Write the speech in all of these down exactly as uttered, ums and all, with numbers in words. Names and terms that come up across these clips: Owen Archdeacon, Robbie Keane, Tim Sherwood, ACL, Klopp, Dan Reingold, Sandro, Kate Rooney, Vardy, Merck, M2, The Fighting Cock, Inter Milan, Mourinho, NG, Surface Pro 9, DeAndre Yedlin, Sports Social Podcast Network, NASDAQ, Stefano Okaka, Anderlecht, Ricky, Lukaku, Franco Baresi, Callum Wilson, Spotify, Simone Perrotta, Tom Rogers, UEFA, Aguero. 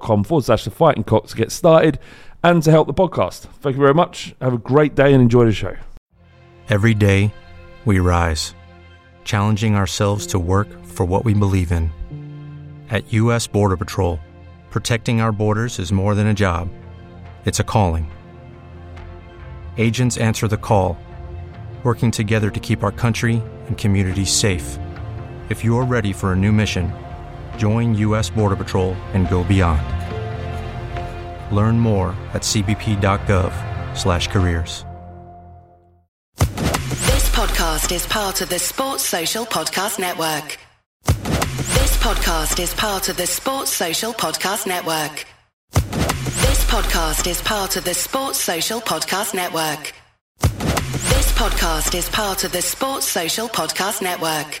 com forward slash the fighting cock to get started and to help the podcast. Thank you very much. Have a great day and enjoy the show. Every day, we rise, challenging ourselves to work for what we believe in. At U S Border Patrol, protecting our borders is more than a job. It's a calling. Agents answer the call, working together to keep our country and communities safe. If you're ready for a new mission, join U S Border Patrol and go beyond. Learn more at cbp.gov slash careers. This podcast is part of the Sports Social Podcast Network. This podcast is part of the Sports Social Podcast Network. This podcast is part of the Sports Social Podcast Network. This podcast is part of the Sports Social Podcast Network.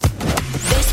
This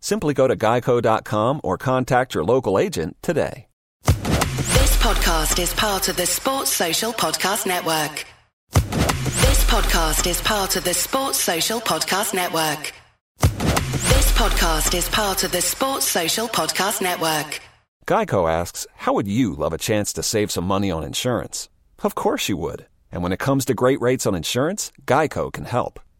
Simply go to geico dot com or contact your local agent today. Podcast is part of the Sports Social Podcast Network. This podcast is part of the Sports Social Podcast Network. This podcast is part of the Sports Social Podcast Network. GEICO asks, how would you love a chance to save some money on insurance? Of course you would. And when it comes to great rates on insurance, GEICO can help.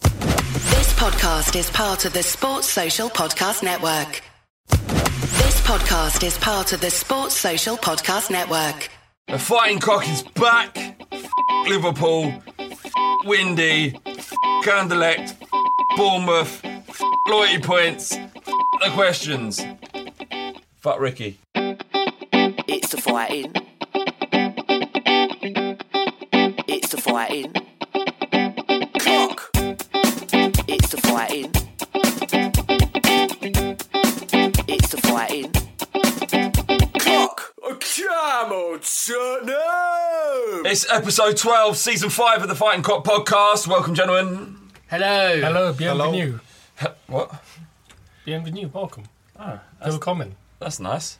This podcast is part of the Sports Social Podcast Network. This podcast is part of the Sports Social Podcast Network. The Fighting Cock is back. F- Liverpool. F- Windy. F- Anderlecht. F- Bournemouth. F- loyalty points. F- the questions. Fuck Ricky. It's the fighting. It's the fighting. Cock. It's the fighting. It's the fighting. Cock. Come on, son. No. It's episode twelve, season five of the Fighting Cock podcast. Welcome, gentlemen. Hello. Hello. Bienvenue. Hello. What? Bienvenue. Welcome. Oh, that's common. That's nice.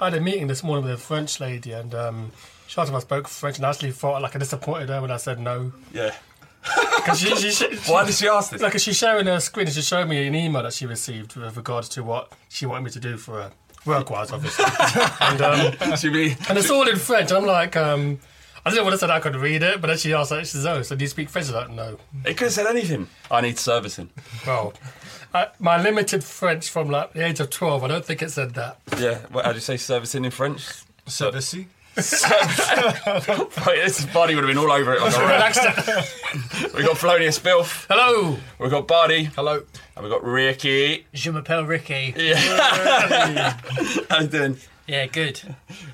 I had a meeting this morning with a French lady, and um, she asked if I spoke French, and I actually felt like I disappointed her when I said no. Yeah. she, she, she, she, Why did she ask this? Like, she's sharing her screen and she showed me an email that she received with regards to what she wanted me to do for her, work-wise, obviously. and um, be, and it's all in French. I'm like, um, I didn't want to say that I could read it, but then she asked, she says, oh, so do you speak French? I was like, no. It could have said anything. I need servicing. Well, I, my limited French from like the age of twelve, I don't think it said that. Yeah, well, how do you say servicing in French? Servicing. This Barney would have been all over it. We got Floney Spilf. Hello. We got Barney. Hello. And we got Ricky. Je m'appelle Ricky. Yeah. How you doing? Yeah, good.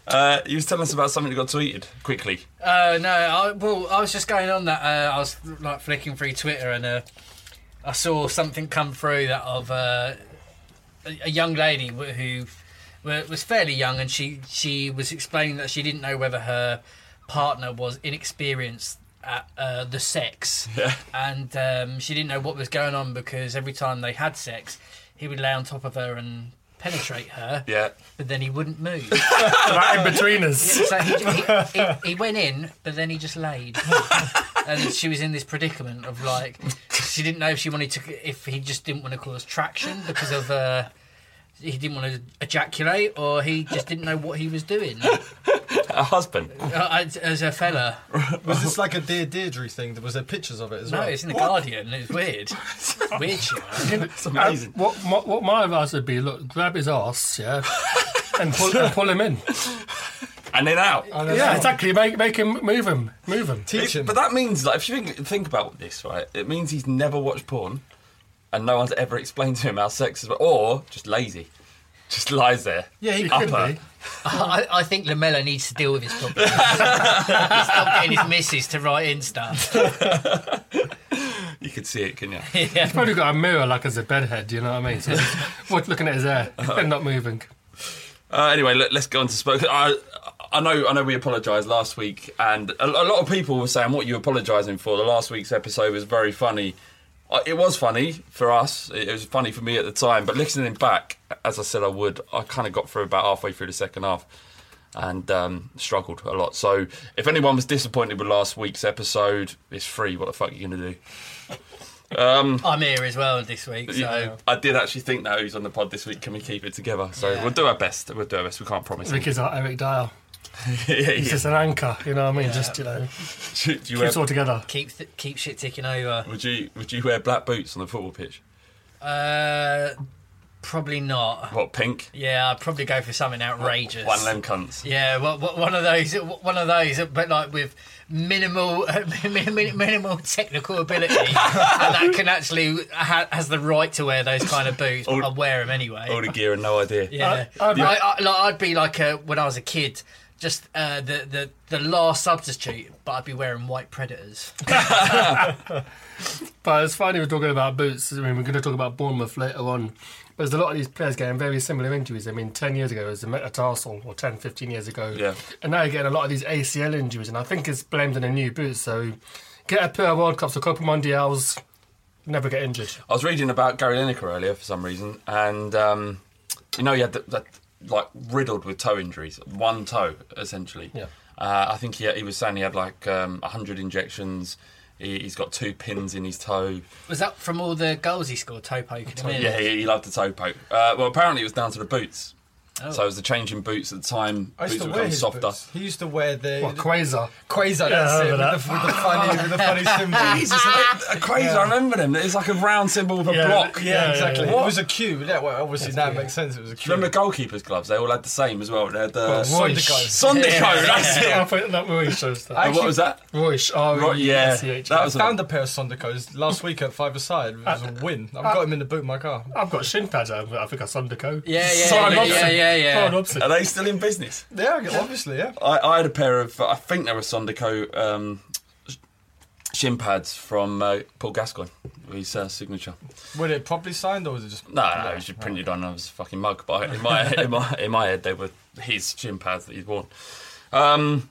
Uh, you was telling us about something that got tweeted quickly. Uh, no, I, well, I was just going on that. Uh, I was like flicking through Twitter and uh, I saw something come through that of uh, a, a young lady who was fairly young, and she, she was explaining that she didn't know whether her partner was inexperienced at uh, the sex, yeah. and um, she didn't know what was going on because every time they had sex, he would lay on top of her and penetrate her, yeah. but then he wouldn't move. Right in between us. Yeah, so he, he, he, he went in, but then he just laid. And she was in this predicament of like, she didn't know if she wanted to, if he just didn't want to cause traction because of... Uh, he didn't want to ejaculate, or he just didn't know what he was doing. A husband? Uh, as a fella. Was this like a Dear Deirdre thing? Was there pictures of it as no, well? No, it's in The what? Guardian. It's weird. It's weird shit. It's amazing. Um, what, my, what my advice would be, look, grab his arse, yeah, and, pull, and pull him in. And then out. And then yeah, out. Exactly. Make, make him move him. Move him. Teach it, him. But that means, like, if you think, think about this, right, it means he's never watched porn. And no one's ever explained to him how sex is... Or just lazy. Just lies there. Yeah, he could be. I, I think Lamela needs to deal with his problem. He's not getting his missus to write in stuff. You could see it, couldn't you? Yeah. He's probably got a mirror like as a bedhead, you know what I mean? So he's looking at his hair uh-huh. and not moving. Uh, anyway, let, let's go on to spoke. I, I know I know we apologised last week, and a, a lot of people were saying, what are you apologising for? The last week's episode was very funny. It was funny for us. It was funny for me at the time. But listening back, as I said I would, I kind of got through about halfway through the second half and um, struggled a lot. So if anyone was disappointed with last week's episode, it's free. What the fuck are you going to do? Um, I'm here as well this week. So I did actually think that who's on the pod this week, can we keep it together? So yeah. we'll do our best. We'll do our best. We can't promise. Ricky's like Eric Dyer. yeah, yeah. He's just an anchor, you know what I mean? Yeah. Just, you know, do you keeps wear, it all together. Keep th- keep shit ticking over. Would you would you wear black boots on the football pitch? Uh, probably not. What, pink? Yeah, I'd probably go for something outrageous. One of them cunts. Yeah, well, one of those, one of those, but like with minimal minimal technical ability, and that can actually ha- has the right to wear those kind of boots. But I'd wear them anyway. All the gear and no idea. Yeah, uh, I'd, I, I, like, I'd be like a, when I was a kid. Just uh, the, the the last substitute, but I'd be wearing white Predators. But it's funny we're talking about boots. I mean, we're going to talk about Bournemouth later on. But there's a lot of these players getting very similar injuries. I mean, ten years ago it was a metatarsal, or ten, fifteen years ago. Yeah. And now you're getting a lot of these A C L injuries, and I think it's blamed on a new boot. So get a pair of World Cups, a Copa Mondials, never get injured. I was reading about Gary Lineker earlier for some reason, and um, you know, he had that... like riddled with toe injuries, one toe essentially. Yeah. Uh, I think he he was saying he had like um, one hundred injections. He, he's got two pins in his toe. Was that from all the goals he scored? Toe poke. Toe, yeah, he, he loved the toe poke. Uh, well, apparently it was down to the boots. Oh. So it was the change in boots at the time. I used boots to wear his softer. Boots. He used to wear the what, Quasar. Quasar, yeah, that's it. With, that. the, with the funny, with the funny symbol. Like, a Quasar, yeah. I remember them. It's like a round symbol with a yeah. block. Yeah, yeah exactly. Yeah, yeah. It was a Q. Yeah, well, obviously now it makes sense. It was a Q. Remember goalkeepers' gloves? They all had the same as well. They had the well, Sondico. Yeah. That's it. I put that Royce. And what was that? Royce. Oh, Roy, yeah. That was I found a, a pair of Sondicos last week at Five Aside. It was a win. I've got him in the boot of my car. I've got shin pads. I think I Sondico. Yeah, yeah. Yeah, yeah. Are they still in business? Yeah, obviously, yeah. I, I had a pair of, I think they were Sondico um, shin pads from uh, Paul Gascoigne, his uh, signature. Were they properly signed or was it just... No, no, no it was just printed on his fucking mug, but in my, in, my, in my head they were his shin pads that he'd worn. Um,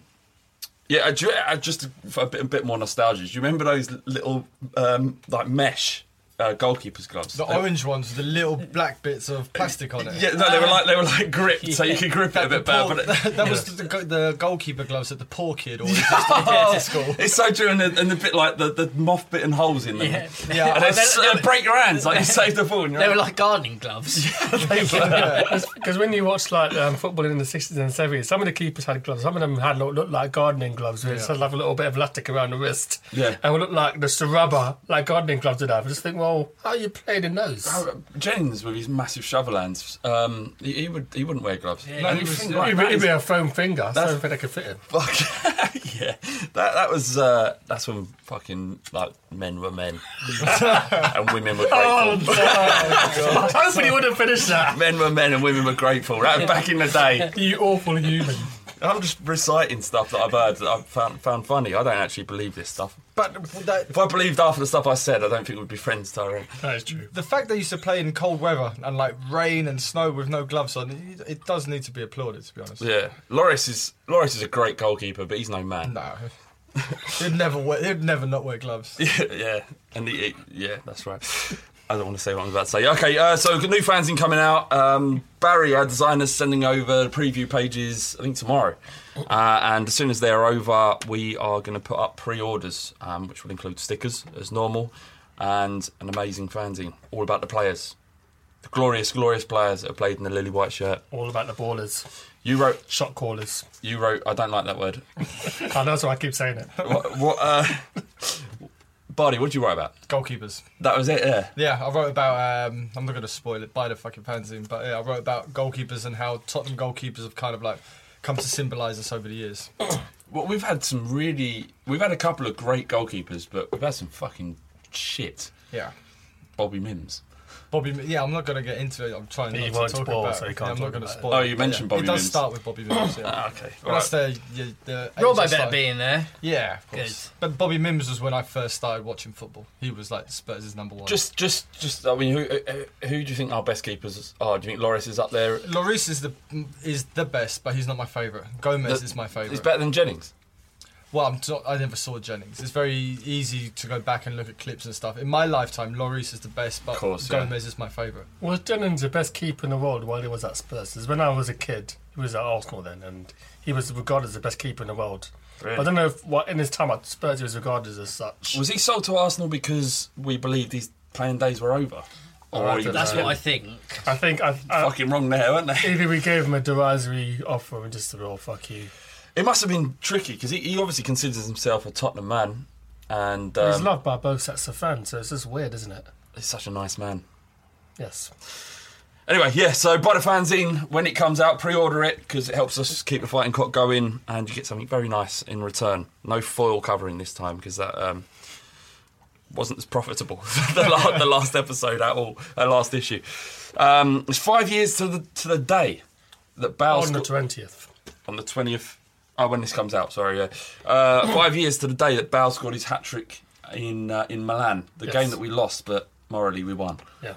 yeah, I, I just, for a bit, a bit more nostalgia, do you remember those little, um, like, mesh... Uh, goalkeeper's gloves. The they orange were... ones with the little black bits of plastic on it. Yeah, no, they were like they were like gripped, yeah. So you could grip that it a bit poor, better. But it, that, that yeah. was the, the goalkeeper gloves that the poor kid always used to get to school. It's so true, and the, and the bit like the, the moth bitten holes in them. Yeah, yeah. And oh, they so, break your hands like you saved the ball. And you're they right. were like gardening gloves. Because yeah, yeah. when you watch like um, football in the sixties and seventies, some of the keepers had gloves. Some of them had looked, looked like gardening gloves. Where yeah. It had like a little bit of elastic around the wrist. Yeah, and would look like the rubber like gardening gloves would have. I just think, well. How you played in those? Oh, Jennings with his massive shovel hands, um, he, he would he wouldn't wear gloves. Yeah, no, he was, he'd, like, he'd be a foam finger. So I don't think I could fit him. Fuck yeah, that that was uh, that's when fucking like men were men and women were grateful. Oh, no. Oh, God. Hopefully you would have finished that. Men were men and women were grateful. That was back in the day. You awful human. I'm just reciting stuff that I've heard that I've found, found funny. I don't actually believe this stuff. But that, if I believed half of the stuff I said, I don't think we'd be friends, Tyrone. That is true. The fact they used to play in cold weather and like rain and snow with no gloves on, it does need to be applauded, to be honest. Yeah. Lloris is Lloris is a great goalkeeper, but he's no man. No. He'd never wear, he'd never not wear gloves. Yeah, yeah. And he, he, yeah, that's right. I don't want to say what I'm about to say. Okay, uh, so new fanzine coming out. Um, Barry, our designer's sending over the preview pages, I think, tomorrow. Uh, and as soon as they're over, we are going to put up pre-orders, um, which will include stickers, as normal, and an amazing fanzine, all about the players. The glorious, glorious players that have played in the lily white shirt. All about the ballers. You wrote... Shot callers. You wrote... I don't like that word. I know, so I keep saying it. What... what uh, Barney, what did you write about? Goalkeepers. That was it, yeah? Yeah, I wrote about... Um, I'm not going to spoil it by the fucking fanzine, but yeah, I wrote about goalkeepers and how Tottenham goalkeepers have kind of, like, come to symbolise us over the years. Well, we've had some really... We've had a couple of great goalkeepers, but we've had some fucking shit. Yeah. Bobby Mims. Bobby, yeah, I'm not going to get into it. I'm trying he not to talk spoil, about so it. Yeah, I'm not going to spoil it. Oh, you mentioned Bobby Mims. It does Mims. start with Bobby Mims, yeah. Ah, okay. Right. That's the... the, the Robbo better like, be in there. Yeah, of course. Good. But Bobby Mims was when I first started watching football. He was, like, Spurs' number one. Just, just, just. I mean, who who do you think our best keepers are? Do you think Lloris is up there? Lloris is the is the best, but he's not my favourite. Gomez the, is my favourite. He's better than Jennings? Well, I'm not, I never saw Jennings. It's very easy to go back and look at clips and stuff. In my lifetime, Lloris is the best, but course, Gomez yeah. is my favourite. Well, Jennings the best keeper in the world while he was at Spurs. Because when I was a kid, he was at Arsenal then, and he was regarded as the best keeper in the world. Really? I don't know if what in his time at Spurs he was regarded as such. Was he sold to Arsenal because we believed his playing days were over? Or or that's know. what I think. I think... I, I, Fucking wrong there, weren't they? Either we gave him a derisory offer and just said, oh, fuck you. It must have been tricky, because he, he obviously considers himself a Tottenham man. and um, He's loved by both sets of fans, so it's just weird, isn't it? He's such a nice man. Yes. Anyway, yeah, so buy the fanzine when it comes out, pre-order it, because it helps us keep the Fighting Cock going, and you get something very nice in return. No foil covering this time, because that um, wasn't as profitable the, last, the last episode at all, our last issue. Um, it's five years to the to the day that Bale... On the twentieth. On the twentieth. Oh, when this comes out, sorry. Yeah. Uh, five years to the day that Bale scored his hat-trick in uh, in Milan. The yes. game that we lost, but morally we won. Yeah.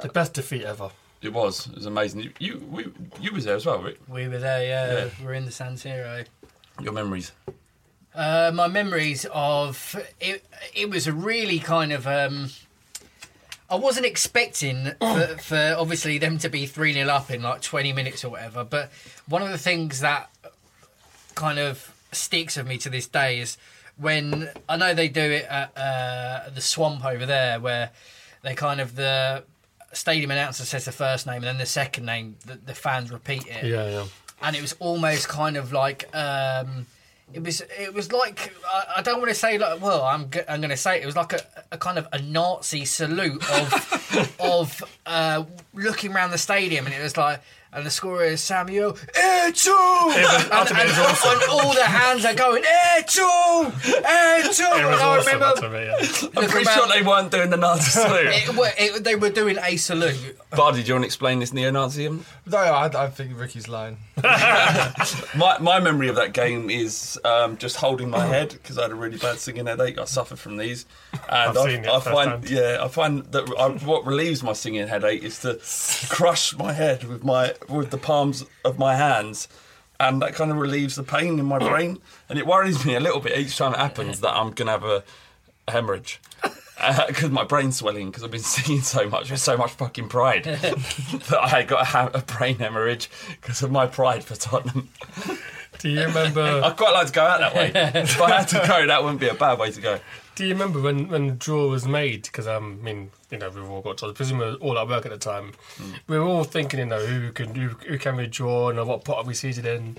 The uh, best defeat ever. It was. It was amazing. You you, we, you was there as well, Rick? We were there, yeah. yeah. We were in the San Siro. Your memories? Uh, my memories of... It, it was a really kind of... Um, I wasn't expecting for, for, obviously, them to be three nil up in, like, twenty minutes or whatever, but one of the things that kind of sticks with me to this day is when I know they do it at uh, the Swamp over there, where they kind of the stadium announcer says the first name and then the second name, the, the fans repeat it. Yeah, yeah. And it was almost kind of like um, it was. It was like I, I don't want to say like. Well, I'm g- I'm going to say it, it was like a, a kind of a Nazi salute of of uh, looking around the stadium, and it was like. And the scorer is Samuel Eto'o, and, and, and, awesome. and all the hands are going Eto'o, Eto'o. And I awesome, remember, me, yeah. I'm pretty about, sure they weren't doing the Nazi salute. It, it, they were doing a salute. Bardi, do you want to explain this neo-Nazism? No, I, I think Ricky's lying. my my memory of that game is um, just holding my head because I had a really bad singing headache. I suffered from these, and I've I, seen I, it I find hand. yeah, I find that I, what relieves my singing headache is to crush my head with my with the palms of my hands, and that kind of relieves the pain in my brain, and it worries me a little bit each time it happens that I'm going to have a hemorrhage. because uh, my brain's swelling because I've been singing so much with so much fucking pride that I got a, a brain hemorrhage because of my pride for Tottenham. Do you remember? I'd quite like to go out that way. If I had to go, that wouldn't be a bad way to go. Do you remember when, when the draw was made? Because um, I mean, you know, we've all got jobs. I presume we were all at work at the time. Mm. We were all thinking, you know, who can who, who can we draw and what pot are we seated in?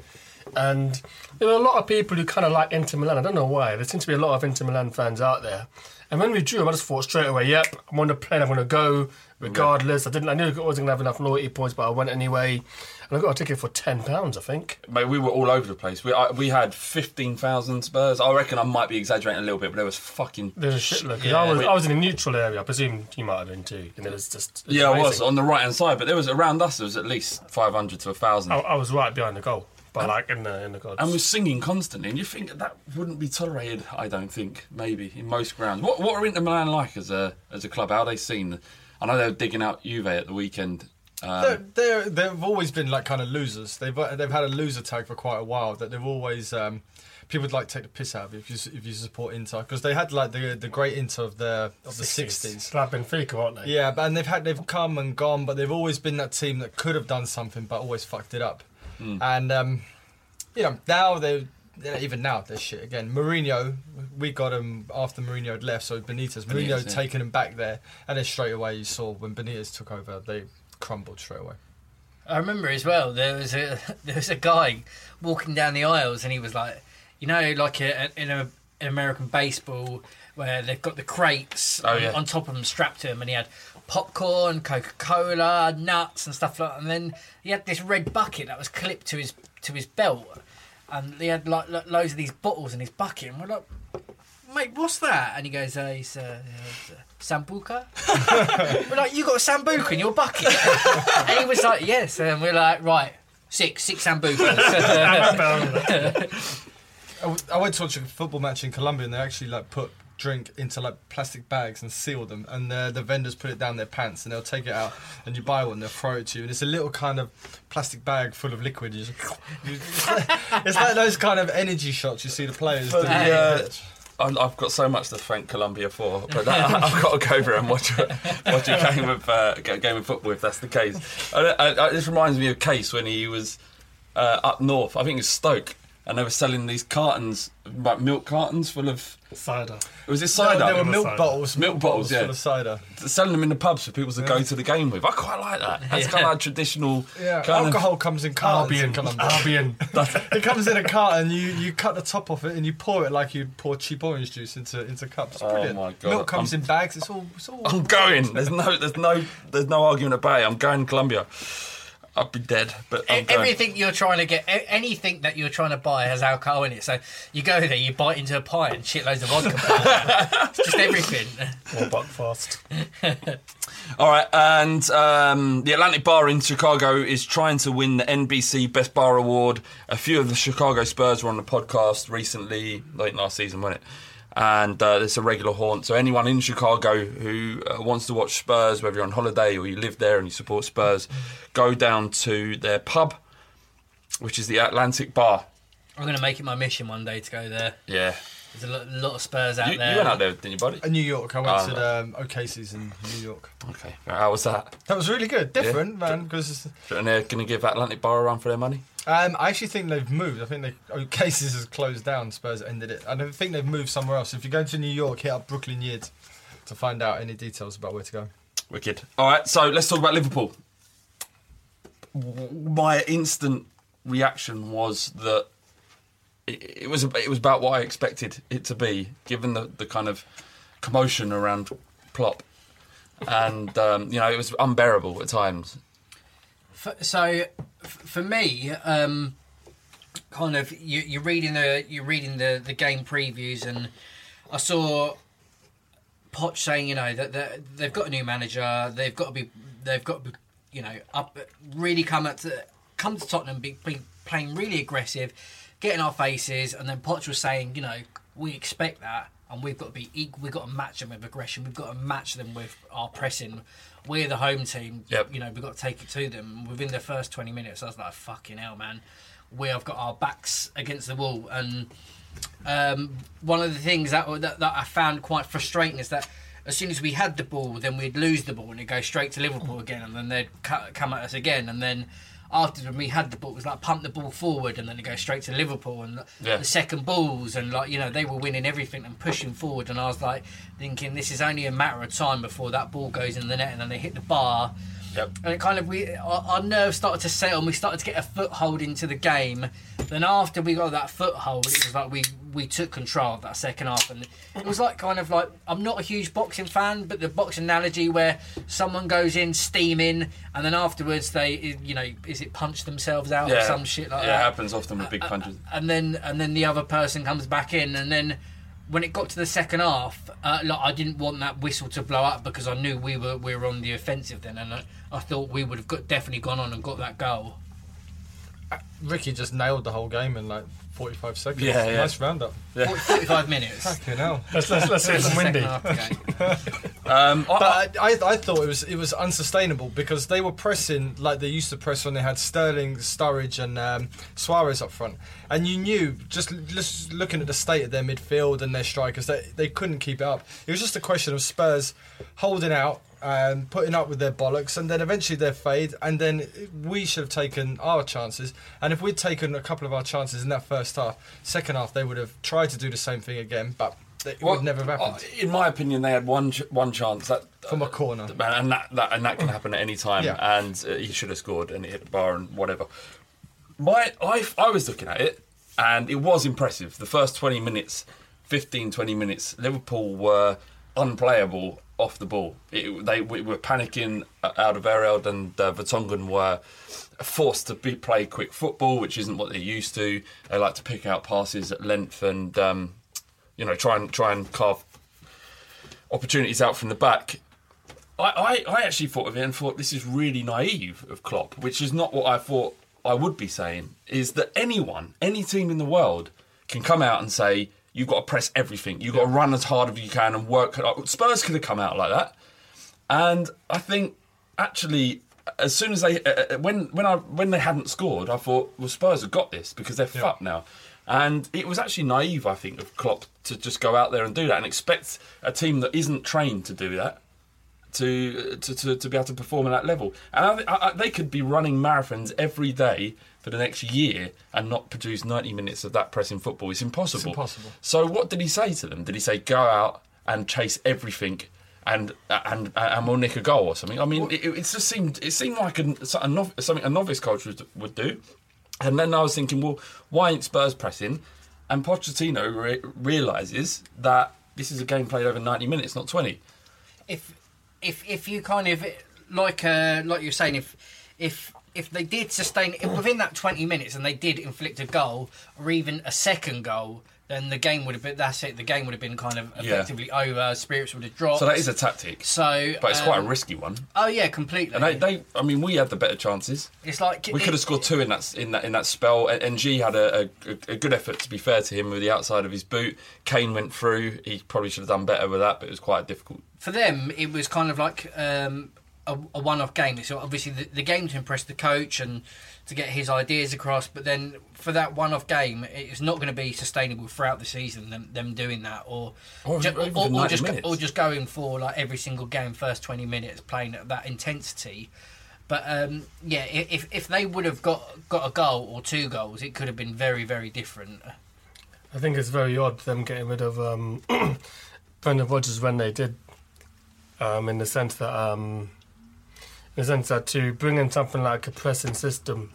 And there were a lot of people who kind of like Inter Milan. I don't know why. There seems to be a lot of Inter Milan fans out there. And when we drew, I just thought straight away, yep, I'm on the plane. I'm going to go regardless. Yeah. I didn't. I knew I wasn't going to have enough loyalty points, but I went anyway. And I got a ticket for ten pounds, I think. Mate, we were all over the place. We I, we had fifteen thousand Spurs. I reckon I might be exaggerating a little bit, but there was fucking... There was a shitload. Yeah. I, was, I was in a neutral area. I presume you might have been too. And it was just... It was yeah, amazing. I was on the right-hand side, but there was around us, there was at least five hundred to one thousand. I, I was right behind the goal. But like in the in the gods. And we're singing constantly, and you think that, that wouldn't be tolerated? I don't think. Maybe in most grounds. What what are Inter Milan like as a as a club? How are they seen? I know they were digging out Juve at the weekend. Um, they're, they're they've always been like kind of losers. They've they've had a loser tag for quite a while. That they've always um, people would like to take the piss out of you if you if you support Inter, because they had like the the great Inter of the of the sixties. They've been fickle, aren't they? Yeah, and they've had they've come and gone, but they've always been that team that could have done something but always fucked it up. Mm. And um, you know, now they even now they're shit again. Mourinho, we got him after Mourinho had left, so Benitez, Mourinho Benitez, yeah. taking him back there, and then straight away you saw when Benitez took over, they crumbled straight away. I remember as well. There was a there was a guy walking down the aisles, and he was like, you know, like a, in a in American baseball where they've got the crates oh, yeah. on top of them strapped to him, and he had popcorn, Coca-Cola, nuts and stuff like that, and then he had this red bucket that was clipped to his to his belt, and he had like, like loads of these bottles in his bucket, and we're like, mate, what's that? And he goes, uh, he's uh, uh, Sambuca. We're like, you got a Sambuca in your bucket? And he was like, yes, and we're like, right, six six Sambucas. I went to watch a football match in Colombia, and they actually like put drink into like plastic bags and seal them, and the, the vendors put it down their pants, and they'll take it out, and you buy one, they'll throw it to you, and it's a little kind of plastic bag full of liquid. You just, it's, like, it's like those kind of energy shots you see the players do. Yeah, I've got so much to thank Colombia for, but that, I've got to go over and watch a, watch a game of uh, a game of football if that's the case. I, I, I, this reminds me of Case when he was uh, up north. I think it was Stoke. And they were selling these cartons, like milk cartons full of... Cider. Was it cider? No, there were milk cider. bottles. Milk, milk bottles, bottles, yeah. Full of cider. Selling them in the pubs for people to yeah. go to the game with. I quite like that. That's yeah. kind of like traditional... Yeah, kind alcohol of... comes in cartons. Albion. In Albion. It comes in a carton, you, you cut the top off it and you pour it like you'd pour cheap orange juice into, into cups. It's brilliant. Oh, my God. Milk comes I'm... in bags. It's all... It's all I'm going. There's no, there's, no, there's no argument about it. I'm going to Colombia. I'd be dead, but I'm everything going. You're trying to get, anything that you're trying to buy has alcohol in it. So you go there, you bite into a pie and shit loads of vodka. It's just everything. Or buckfast. All right, and um, the Atlantic Bar in Chicago is trying to win the N B C Best Bar Award. A few of the Chicago Spurs were on the podcast recently, late last season, wasn't it? And uh, it's a regular haunt. So anyone in Chicago who uh, wants to watch Spurs, whether you're on holiday or you live there and you support Spurs, go down to their pub, which is the Atlantic Bar. I'm going to make it my mission one day to go there. Yeah. There's a lot, a lot of Spurs out you, there. You went out there, didn't you, buddy? In New York. I went oh, to the um, O K C's in New York. Okay. How was that? That was really good. Different, yeah. man. Cause... And they're going to give Atlantic Bar a run for their money? Um, I actually think they've moved. I think they, O K C's has closed down. Spurs ended it. I don't think they've moved somewhere else. If you go to New York, hit up Brooklyn Yeard to find out any details about where to go. Wicked. All right, so let's talk about Liverpool. My instant reaction was that It, it was it was about what I expected it to be, given the, the kind of commotion around Klopp, and um, you know, it was unbearable at times. For, so, for me, um, kind of you, you're reading the you're reading the, the game previews, and I saw Poch saying, you know, that, that they've got a new manager, they've got to be they've got to be, you know, up really come at to, come to Tottenham, be, be playing really aggressive. Get in our faces, and then Poch was saying, you know, we expect that, and we've got to be equal. We've got to match them with aggression. We've got to match them with our pressing. We're the home team. Yep. You know, we've got to take it to them within the first twenty minutes. I was like, fucking hell, man. We have got our backs against the wall, and um, one of the things that that, that I found quite frustrating is that as soon as we had the ball, then we'd lose the ball and it'd go straight to Liverpool again, and then they'd cu- come at us again. And then after when we had the ball, it was like pump the ball forward and then it'd go straight to Liverpool and yeah. the second balls, and like, you know, they were winning everything and pushing forward. And I was like thinking, this is only a matter of time before that ball goes in the net and then they hit the bar. Yep. And it kind of, we our, our nerves started to settle and we started to get a foothold into the game. Then after we got that foothold, it was like we, we took control of that second half. And it was like kind of like, I'm not a huge boxing fan, but the boxing analogy where someone goes in steaming and then afterwards they, you know, is it punch themselves out yeah. or some shit like yeah, that? Yeah, it happens often with big punches. And then and then the other person comes back in, and then when it got to the second half, uh, like, I didn't want that whistle to blow up because I knew we were we were on the offensive then, and I, I thought we would have got, definitely gone on and got that goal. Ricky just nailed the whole game in like forty-five seconds. Yeah, yeah. Nice roundup. Yeah. forty-five minutes. Fucking hell. Let's let's, let's hear some Windy. um, but I, I I thought it was it was unsustainable because they were pressing like they used to press when they had Sterling, Sturridge, and um, Suarez up front, and you knew just just looking at the state of their midfield and their strikers, they they couldn't keep it up. It was just a question of Spurs holding out and putting up with their bollocks, and then eventually they fade, and then we should have taken our chances. And if we'd taken a couple of our chances in that first half, second half they would have tried to do the same thing again, but it well, would never have happened. In my opinion, they had one one chance that, from a corner, and that, that and that can happen at any time. Yeah. And uh, he should have scored, and it hit the bar and whatever. My I I was looking at it, and it was impressive. The first twenty minutes, fifteen, twenty minutes, Liverpool were unplayable off the ball. It, they we were panicking. Alderweireld and uh, Vertonghen were forced to be, play quick football, which isn't what they're used to. They like to pick out passes at length and um, you know try and try and carve opportunities out from the back. I, I, I actually thought of it and thought this is really naive of Klopp, which is not what I thought I would be saying. Is that anyone, any team in the world, can come out and say, you've got to press everything. You've got to run as hard as you can and work. Spurs could have come out like that. And I think, actually, as soon as they... Uh, when when I when they hadn't scored, I thought, well, Spurs have got this because they're yeah. fucked now. And it was actually naive, I think, of Klopp to just go out there and do that and expect a team that isn't trained to do that to to, to, to be able to perform at that level. And I, I, they could be running marathons every day for the next year and not produce ninety minutes of that pressing football. It's impossible. It's impossible. So what did he say to them? Did he say, go out and chase everything and and, and we'll nick a goal or something? I mean, it, it just seemed it seemed like a, a nov- something a novice coach would, would do. And then I was thinking, well, why ain't Spurs pressing? And Pochettino re- realises that this is a game played over ninety minutes, not twenty. If if if you kind of, like uh, like you're saying, if if... if they did sustain within that twenty minutes and they did inflict a goal or even a second goal, then the game would have been that's it. The game would have been kind of effectively yeah. over. Spirits would have dropped. So that is a tactic. So, but it's um, quite a risky one. Oh yeah, completely. And they, they, I mean, we had the better chances. It's like we it, could have scored two in that in that in that spell. N G had a, a a good effort, to be fair to him, with the outside of his boot. Kane went through. He probably should have done better with that, but it was quite difficult for them. It was kind of like. Um, A, a one-off game. So obviously the, the game to impress the coach and to get his ideas across, but then for that one-off game, it's not going to be sustainable throughout the season. Them, them doing that, or or, ju- or, or, or just go, or just going for like every single game, first twenty minutes, playing at that intensity. But um, yeah, if if they would have got got a goal or two goals, it could have been very very different. I think it's very odd them getting rid of um, Brendan Rodgers when they did, um, in the sense that. Um, In the sense that to bring in something like a pressing system,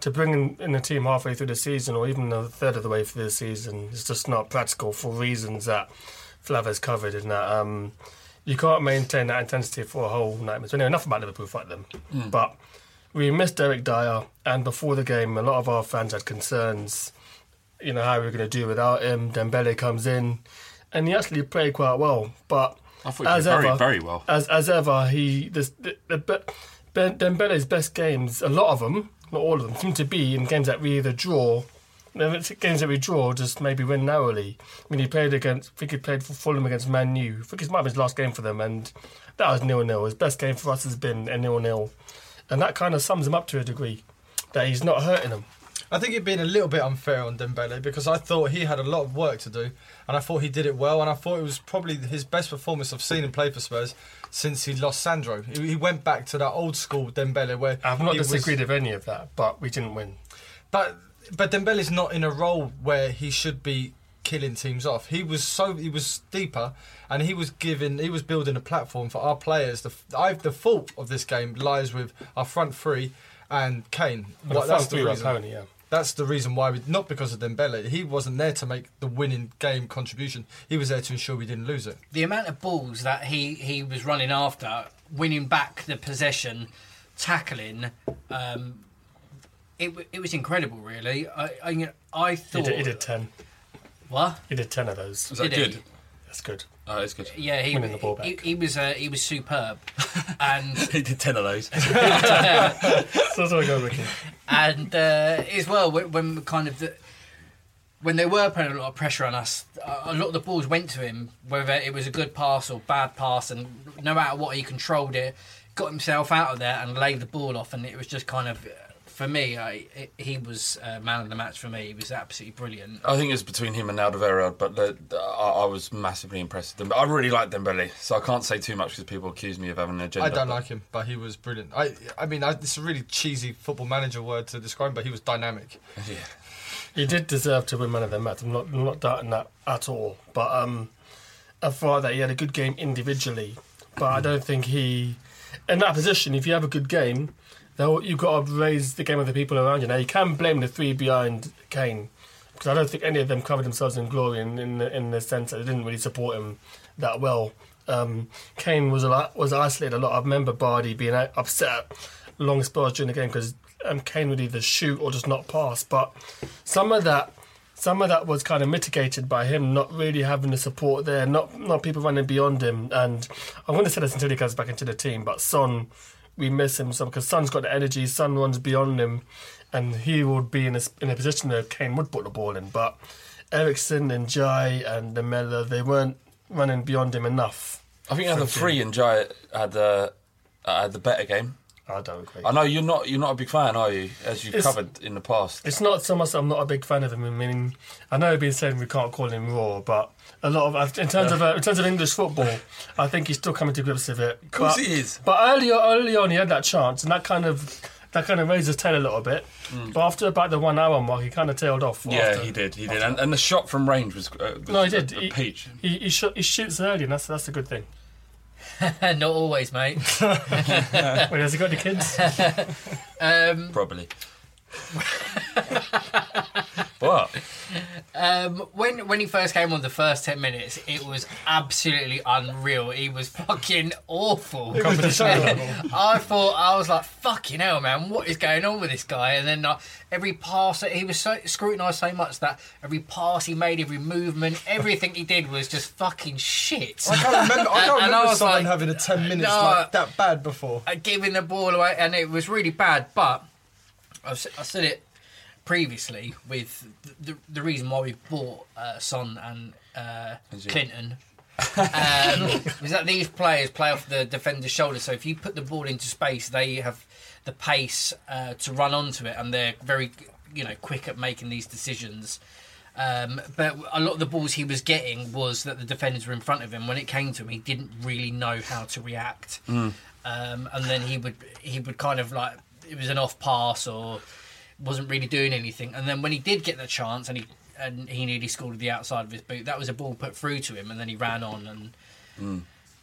to bring in, in a team halfway through the season or even a third of the way through the season is just not practical for reasons that Flava's covered, in that um, you can't maintain that intensity for a whole night. So anyway, enough about Liverpool, fight them. Mm. But we missed Eric Dyer, and before the game, a lot of our fans had concerns, you know, how we were going to do without him. Dembélé comes in, and he actually played quite well, but... I thought he did very, ever, very well. As as ever, he this, the, the, the, Dembele's best games, a lot of them, not all of them, seem to be in games that we either draw, games that we draw, just maybe win narrowly. I mean, he played against, I think he played for Fulham against Man U. I think it might have been his last game for them, and that was nil-nil. His best game for us has been a nil-nil. And that kind of sums him up to a degree, that he's not hurting them. I think it being a little bit unfair on Dembélé, because I thought he had a lot of work to do, and I thought he did it well, and I thought it was probably his best performance I've seen him play for Spurs since he lost Sandro. He, he went back to that old school Dembélé where I've not disagreed was, with any of that, but we didn't win. But but Dembele's not in a role where he should be killing teams off. He was so he was deeper, and he was giving he was building a platform for our players. The I've the fault of this game lies with our front three and Kane. Well, well, that's the reason. Pony, yeah. That's the reason why we, not because of Dembele. He wasn't there to make the winning game contribution. He was there to ensure we didn't lose it. The amount of balls that he, he was running after, winning back the possession, tackling, um, it it was incredible. Really, I I, I thought he did, he did ten. What? He did ten of those. Was that did good? He? That's good. Oh, that's good. Yeah, he winning the ball back. He, he was uh, he was superb, and he did ten of those. So that's what I got, Ricky. And uh, as well, when, when kind of the, when they were putting a lot of pressure on us, a lot of the balls went to him, whether it was a good pass or bad pass, and no matter what, he controlled it, got himself out of there, and laid the ball off. And it was just kind of, for me, I, it, he was uh, man of the match for me. He was absolutely brilliant. I think it was between him and Alderweireld, but the, the, I, I was massively impressed with them. I really like Dembélé, so I can't say too much because people accuse me of having an agenda. I don't but... like him, but he was brilliant. I, I mean, I, it's a really cheesy football manager word to describe him, but he was dynamic. Yeah, he did deserve to win man of the match. I'm not, I'm not doubting that at all. But um, I thought that he had a good game individually, but I don't think he, in that position, if you have a good game, you've got to raise the game of the people around you. Now, you can blame the three behind Kane, because I don't think any of them covered themselves in glory in, in, the, in the sense that they didn't really support him that well. Um, Kane was a lot, was isolated a lot. I remember Barney being upset at long spells during the game because um, Kane would either shoot or just not pass. But some of that some of that was kind of mitigated by him not really having the support there, not, not people running beyond him. And I'm going to say this until he comes back into the team, but Son... we miss him some because Son's got the energy. Son runs beyond him, and he would be in a, in a position where Kane would put the ball in. But Ericsson and Jai and Lamela, they weren't running beyond him enough. I think the three and Jai had uh, had the better game. I don't agree. I know you're not you're not a big fan, are you? As you've it's, covered in the past, it's not so much that I'm not a big fan of him. I mean, I know I've been saying we can't call him raw, but a lot of in terms of uh, in terms of English football, I think he's still coming to grips with it. Of course but, he is. But early early on, he had that chance, and that kind of that kind of raised his tail a little bit. Mm. But after about the one hour mark, he kind of tailed off. Yeah, after, he did. He did, and, and the shot from range was, uh, was no, he did. A, a he, peach. He he, shot, he shoots early, and that's that's a good thing. Not always, mate. Wait, has he got any kids? um, Probably. What? Um, when when he first came on, the first ten minutes, it was absolutely unreal. He was fucking awful. Was I thought I was like, fucking hell, man, what is going on with this guy? And then uh, every pass, he was so scrutinised so much that every pass he made, every movement, everything he did was just fucking shit. I can't remember. I can't remember I someone like, having a ten minutes no, like that bad before. Uh, giving the ball away, and it was really bad. But I've, I said it previously with the, the reason why we bought uh, Son and uh, Clinton um, was that these players play off the defender's shoulder, so if you put the ball into space, they have the pace uh, to run onto it, and they're very, you know, quick at making these decisions. Um, but a lot of the balls he was getting was that the defenders were in front of him. When it came to him, he didn't really know how to react. Mm. Um, and then he would he would kind of like, it was an off pass or wasn't really doing anything, and then when he did get the chance and he and he nearly scored with the outside of his boot, that was a ball put through to him, and then he ran on, and mm.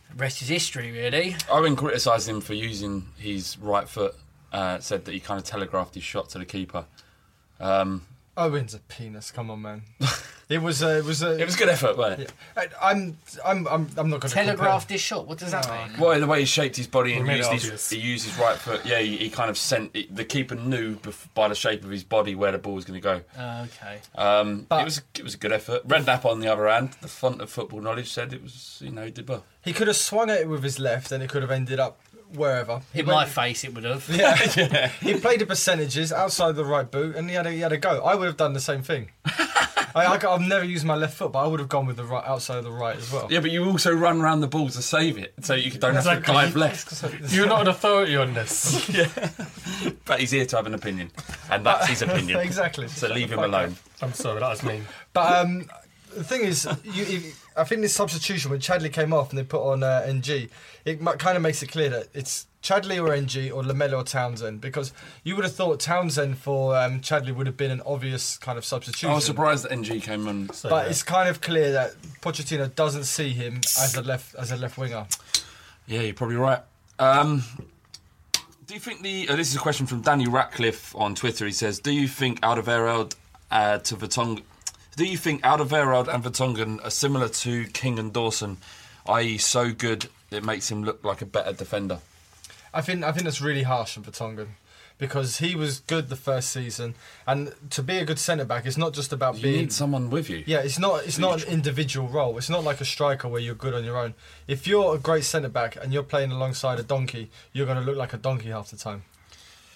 the rest is history, really. I've been criticising him for using his right foot. Uh, said that he kind of telegraphed his shot to the keeper. Um, Owen's a penis. Come on, man. It was a. It was a. It was good effort, wasn't it? Yeah. I, I'm. I'm. I'm. I'm not going to telegraph this shot. What does that no, mean? Well, the way he shaped his body and used his, he used his right foot. Yeah, he, he kind of sent it, the keeper knew bef- by the shape of his body where the ball was going to go. Uh, okay. Um, but it was. It was a good effort. Redknapp on the other hand, the font of football knowledge, said it was. You know, he did well. He could have swung at it with his left, and it could have ended up wherever. He in went, my face, it would have. Yeah. Yeah. He played the percentages outside the right boot, and he had a, he had a go. I would have done the same thing. I, I, I've never used my left foot, but I would have gone with the right, outside of the right as well. Yeah, but you also run around the ball to save it, so you don't have like, to dive left. You're not an authority on this. Yeah. But he's here to have an opinion, and that's his opinion. Exactly. So leave him alone. I'm sorry, that was mean. But um, the thing is, you, you, I think this substitution, when Chadli came off and they put on uh, N G, it kind of makes it clear that it's Chadli or N G or Lamela or Townsend, because you would have thought Townsend for um, Chadli would have been an obvious kind of substitution. I was surprised that N G came on. But that. It's kind of clear that Pochettino doesn't see him as a left as a left winger. Yeah, you're probably right. Um, do you think the? Oh, this is a question from Danny Ratcliffe on Twitter. He says, "Do you think Alderweireld uh, to Vertonghen? Do you think Alderweireld and Vertonghen are similar to King and Dawson, that is, so good it makes him look like a better defender?" I think I think that's really harsh on Vertonghen, because he was good the first season, and to be a good centre back, it's not just about you being. You need someone with you. Yeah, it's not it's not an individual role. It's not like a striker where you're good on your own. If you're a great centre back and you're playing alongside a donkey, you're going to look like a donkey half the time.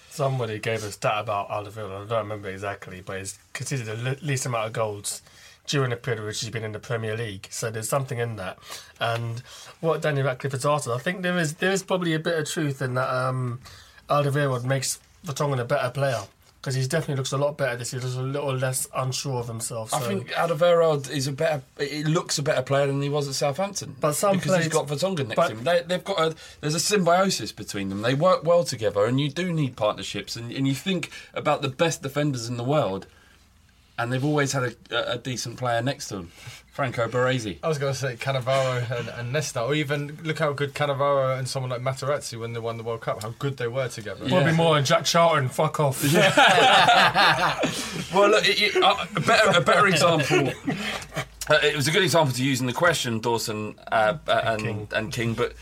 Somebody gave a stat about Alderweireld. I don't remember exactly, but he's considered the least amount of goals during the period which he's been in the Premier League. So there's something in that. And what Danny Ratcliffe has asked, I think there is there is probably a bit of truth in that um, Alderweireld makes Vertonghen a better player, because he definitely looks a lot better this year. He's a little less unsure of himself. So. I think Alderweireld is a better... He looks a better player than he was at Southampton. But some Because players, he's got Vertonghen next to him. They, they've got a, there's a symbiosis between them. They work well together, and you do need partnerships. And, and you think about the best defenders in the world, and they've always had a, a decent player next to him. Franco Baresi. I was going to say Cannavaro and, and Nesta, or even look how good Cannavaro and someone like Materazzi when they won the World Cup, how good they were together. Yeah. Probably more than Jack Charlton, fuck off. Yeah. Well, look, it, it, uh, a, better, a better example. Uh, it was a good example to use in the question, Dawson uh, uh, and, and, King. and King, but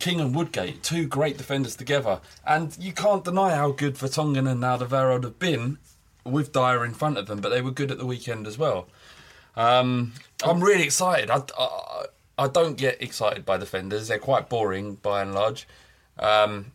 King and Woodgate, two great defenders together. And you can't deny how good Vertonghen and Alderweireld have been with Dyer in front of them, but they were good at the weekend as well. Um, I'm really excited. I, I, I don't get excited by defenders. They're quite boring by and large. Um,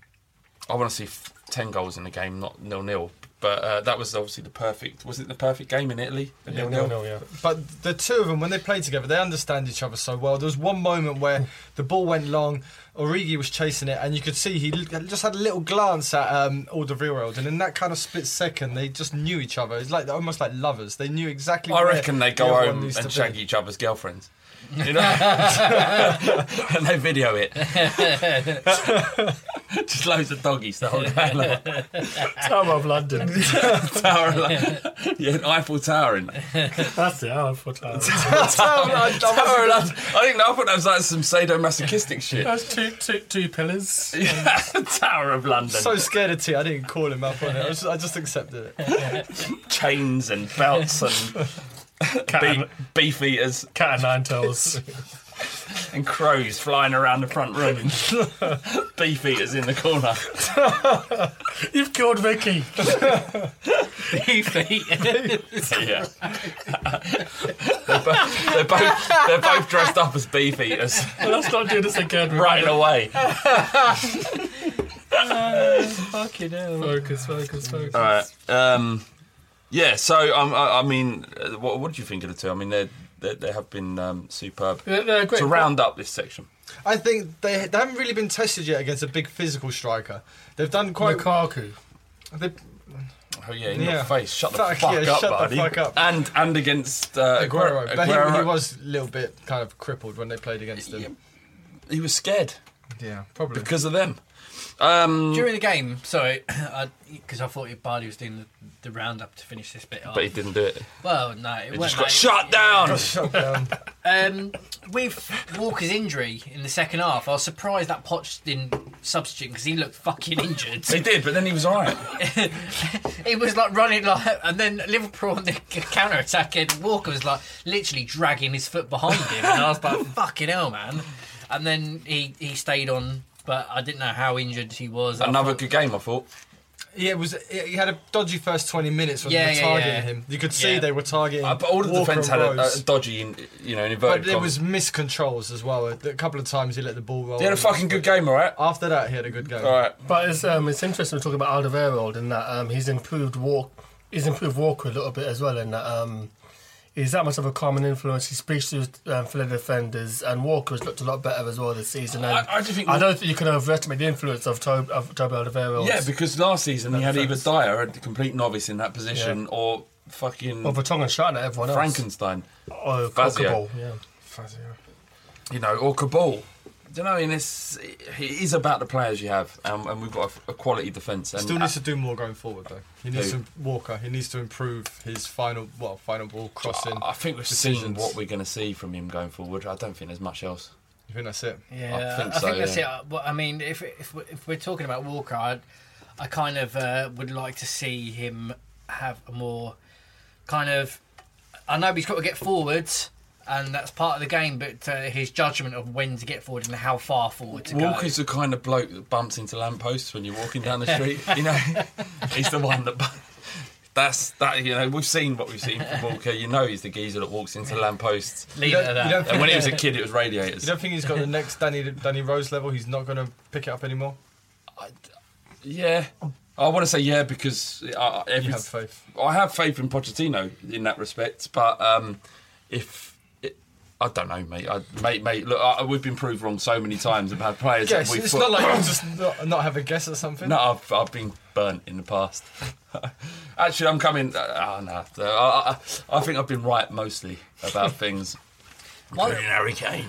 I want to see f- ten goals in a game, not nil-nil. But uh, that was obviously the perfect... Was it the perfect game in Italy? Yeah, nil-nil, nil-nil, yeah. But the two of them, when they play together, they understand each other so well. There was one moment where the ball went long, Origi was chasing it, and you could see he just had a little glance at um, Alderweireld, and in that kind of split second, they just knew each other. It's like they're almost like lovers. They knew exactly I where... I reckon they go home and shag each other's girlfriends. You know? And they video it. Just loads of doggies the whole day long. Tower of London. Tower of London. Yeah, an Eiffel Tower in there. That's it, Eiffel Tower. Tower, Tower of London. Tower of London. I didn't know, I thought that was like some sadomasochistic shit. That's two, two, two pillars. Yeah, Tower of London. So scared of T, I didn't call him up on it. I just, I just accepted it. Chains and belts and... Cat Be- and, beef eaters, cat and nine tails, and crows flying around the front room. Beef eaters in the corner. You've killed Ricky. Beef eaters. Yeah. they're, both, they're both they're both dressed up as beef eaters. Well, let's not do this again. Right away. uh, fucking hell. Focus, focus, focus. All right. Um. Yeah, so um, I, I mean, what, what do you think of the two? I mean, they they have been um, superb. They're, they're great. To round up this section, I think they they haven't really been tested yet against a big physical striker. They've done quite Lukaku. They, oh yeah, in yeah. your face. Shut the fuck, fuck yeah, up, shut buddy. The fuck up. And and against uh, Aguero, Aguero. But Aguero. He, he was a little bit kind of crippled when they played against him. Yeah. He was scared. Yeah, probably because of them. Um, During the game, sorry, because I, I thought Barney was doing the, the roundup to finish this bit off. But he didn't do it. Well, no, it, it just got, like, shut down. Got shut down. um, with Walker's injury in the second half, I was surprised that Poch didn't substitute, because he looked fucking injured. He did, but then he was all right. He was like running, like, and then Liverpool on the counter attack, and Walker was like literally dragging his foot behind him, and I was like, fucking hell, man. And then he, he stayed on. But I didn't know how injured he was. Another good game, I thought. Yeah, it was. He had a dodgy first twenty minutes when yeah, they were targeting yeah, yeah. him. You could see yeah. they were targeting. Uh, but all the defence had a, a dodgy, in, you know, an inverted. But there was miscontrols as well. A, a couple of times he let the ball roll. He had a fucking good game, all right. After that, he had a good game. All right. But it's um, it's interesting we're talking about Alderweireld, in that um, he's improved walk. He's improved Walker a little bit as well, in that um, he's that much of a common influence. He speaks to um, fellow defenders, and Walker has looked a lot better as well this season. And I, I, do think I don't think you can overestimate the influence of Toby Alderweireld. Yeah, because last season he had defense. Either Dyer, a complete novice in that position, yeah. or fucking... Or Vertonghen shouting at everyone else. Frankenstein. Or Cabal, yeah. Fazio. You know, or Cabal. You know, and it's, it is about the players you have, um, and we've got a, a quality defence. And still needs to do more going forward, though. He needs to Walker. He needs to improve his final, well, final ball crossing. I think we've seen what we're going to see from him going forward. I don't think there's much else. You think that's it? Yeah, I think, I so, think that's yeah. it. I mean, if if if we're talking about Walker, I'd, I kind of uh, would like to see him have a more kind of. I know he's got to get forwards. And that's part of the game, but uh, his judgment of when to get forward and how far forward to Walker's go. Walker's the kind of bloke that bumps into lampposts when you're walking down the street. You know, he's the one that. That's that. You know, we've seen what we've seen from Walker. You know, he's the geezer that walks into lampposts. Leave it at that. And when he was a kid, it was radiators. You don't think he's got the next Danny Danny Rose level? He's not going to pick it up anymore. I, yeah. I want to say yeah because I, every, you have faith. I have faith in Pochettino in that respect, but um, if. I don't know, mate. I, mate, mate. Look, I, we've been proved wrong so many times about players. Guess, that we've it's put, not like you just not, not have a guess at something. No, I've, I've been burnt in the past. Actually, I'm coming. Oh no, I, I, I think I've been right mostly about things. Including Harry Kane.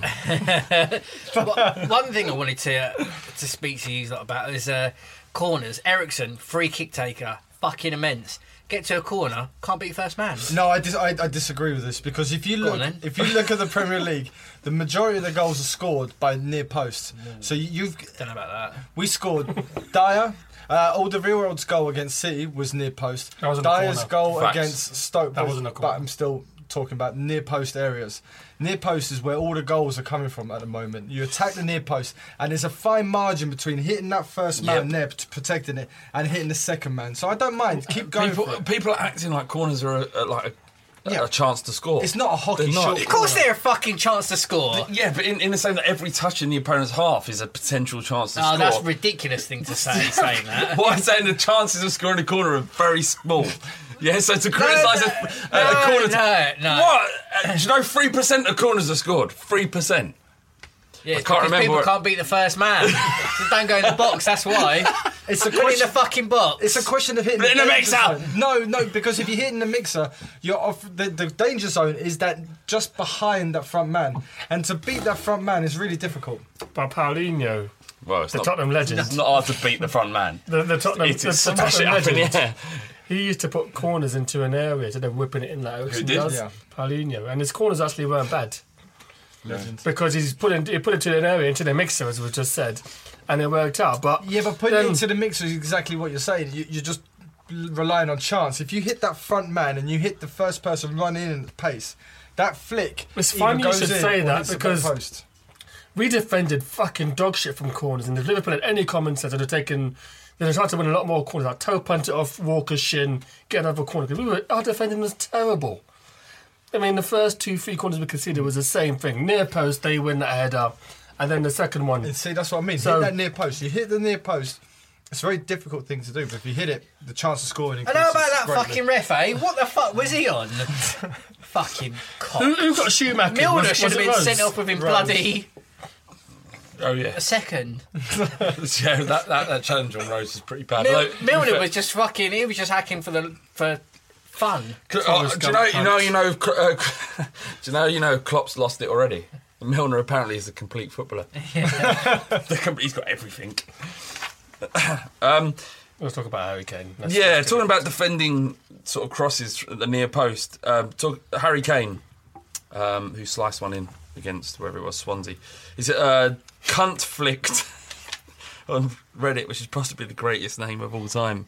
One thing I wanted to uh, to speak to you about is uh, corners. Ericsson, free kick taker, fucking immense. Get to a corner, can't beat first man. No, I, dis- I, I disagree with this because if you look, if you look at the Premier League, the majority of the goals are scored by near posts. No. So you've don't know about that. We scored Dyer. Uh, Alderweireld's goal against City was near post. Dyer's goal Facts. against Stoke that was, wasn't a corner. But I'm still talking about near post areas. Near post is where all the goals are coming from at the moment. You attack the near post, and there's a fine margin between hitting that first man yep. there, p- protecting it, and hitting the second man. So I don't mind. Keep going. People, people are acting like corners are a, a, like a, yeah. a chance to score. It's not a hockey shot. Of course, they're a fucking chance to score. But, yeah, but in, in the same that every touch in the opponent's half is a potential chance to oh, score. Oh, that's a ridiculous thing to say. saying that. What I'm saying, the chances of scoring a corner are very small. Yeah, so to criticise no, no, a, a no, corner... No, no, What? Uh, do you know three percent of corners are scored? three percent. Yeah, I can't remember. People can't beat the first man. Just don't go in the box, that's why. It's a question, in the fucking box. It's a question of hitting the, in the mixer. Zone. No, no, because if you hit in the mixer, you're off. The, the danger zone is that just behind that front man. And to beat that front man is really difficult. But Paulinho... Well, it's the not, Tottenham legend. It's not hard to beat the front man. the, the Tottenham, it is the Tottenham legend. He used to put corners into an area, so they're whipping it in like Ericsson does. Yeah. Paulinho. And his corners actually weren't bad. Legend. Because he's put in, he put it to an area, into the mixer, as we've just said, and it worked out. But yeah, but putting it into the mixer is exactly what you're saying. You, you're just relying on chance. If you hit that front man and you hit the first person running in at pace, that flick. It's funny you should say that because we defended fucking dog shit from corners, and if Liverpool had any common sense, I'd have taken... They'd have to win a lot more corners. Like toe punt it off Walker's shin, get another corner. Because we were, our defending was terrible. I mean, the first two, three corners we conceded was the same thing. Near post, they win that header, and then the second one. And see, that's what I mean. So, hit that near post. You hit the near post. It's a very difficult thing to do, but if you hit it, the chance of scoring increases. And how about that greatly. Fucking ref, eh? What the fuck was he on? Fucking cock. Who, who got Schumacher? Milner should have been Rose? sent off with him Rose. bloody... Oh yeah, a second. Yeah, that, that that challenge on Rose is pretty bad. Mil- like, Milner was just fucking. He was just hacking for the for fun. Oh, do you know? You know? You know? Uh, do you know? You know? Klopp's lost it already. Milner apparently is a complete footballer. Yeah. He's got everything. um, Let's talk about Harry Kane. That's yeah, talking about defending sort of crosses at the near post. Um, talk, Harry Kane, um, who sliced one in against wherever it was, Swansea. Is it? Uh, Cunt flicked on Reddit, which is possibly the greatest name of all time,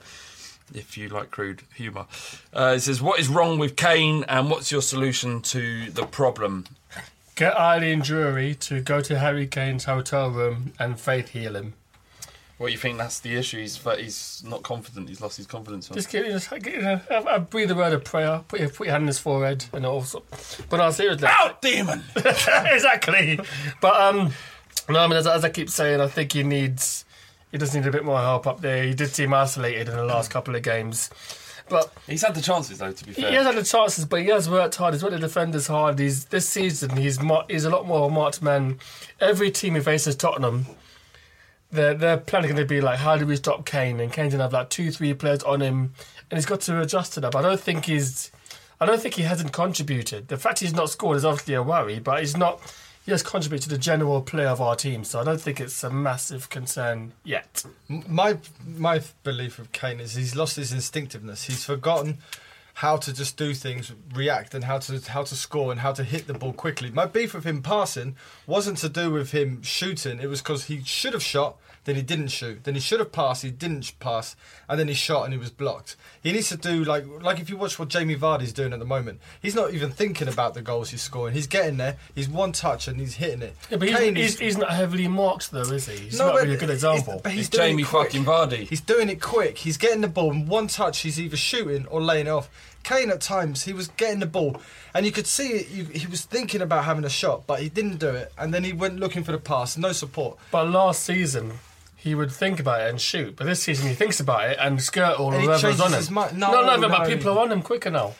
if you like crude humour. Uh, it says, "What is wrong with Kane, and what's your solution to the problem?" Get Eileen Drury to go to Harry Kane's hotel room and faith heal him. Well, you think that's the issue? He's he's not confident. He's lost his confidence. On. Just get, just get, you know, I, I breathe a word of prayer. Put your, put your hand on his forehead, and also. But I seriously, out demon. Exactly, but um. No, I mean, as, as I keep saying, I think he needs... He does need a bit more help up there. He did seem isolated in the last couple of games. But he's had the chances, though, to be fair. He has had the chances, but he has worked hard. He's worked the defenders hard. He's, this season, he's mar- he's a lot more marked man. Every team he faces, Tottenham, they're, they're planning going to be like, how do we stop Kane? And Kane's going to have like two, three players on him, and he's got to adjust to that. But I don't think he's... I don't think he hasn't contributed. The fact he's not scored is obviously a worry, but he's not... He has contributed to the general play of our team, so I don't think it's a massive concern yet. My my belief of Kane is he's lost his instinctiveness. He's forgotten how to just do things, react, and how to how to score and how to hit the ball quickly. My beef with him passing wasn't to do with him shooting. It was because he should have shot, then he didn't shoot. Then he should have passed, he didn't pass, and then he shot and he was blocked. He needs to do, like like if you watch what Jamie Vardy's doing at the moment, he's not even thinking about the goals he's scoring. He's getting there, he's one touch and he's hitting it. Yeah, but Kane he's, he's, he's not heavily marked though, is he? He's no, not really a good example. He's, but he's it's doing Jamie it quick. fucking Vardy. He's doing it quick. He's getting the ball in one touch, he's either shooting or laying it off. Kane at times, he was getting the ball and you could see it, you, he was thinking about having a shot, but he didn't do it, and then he went looking for the pass, no support. But last season he would think about it and shoot, but this season he thinks about it and skirt all and whoever's changes on him. His mind. No, no, no, no, but no. People are on him quicker now.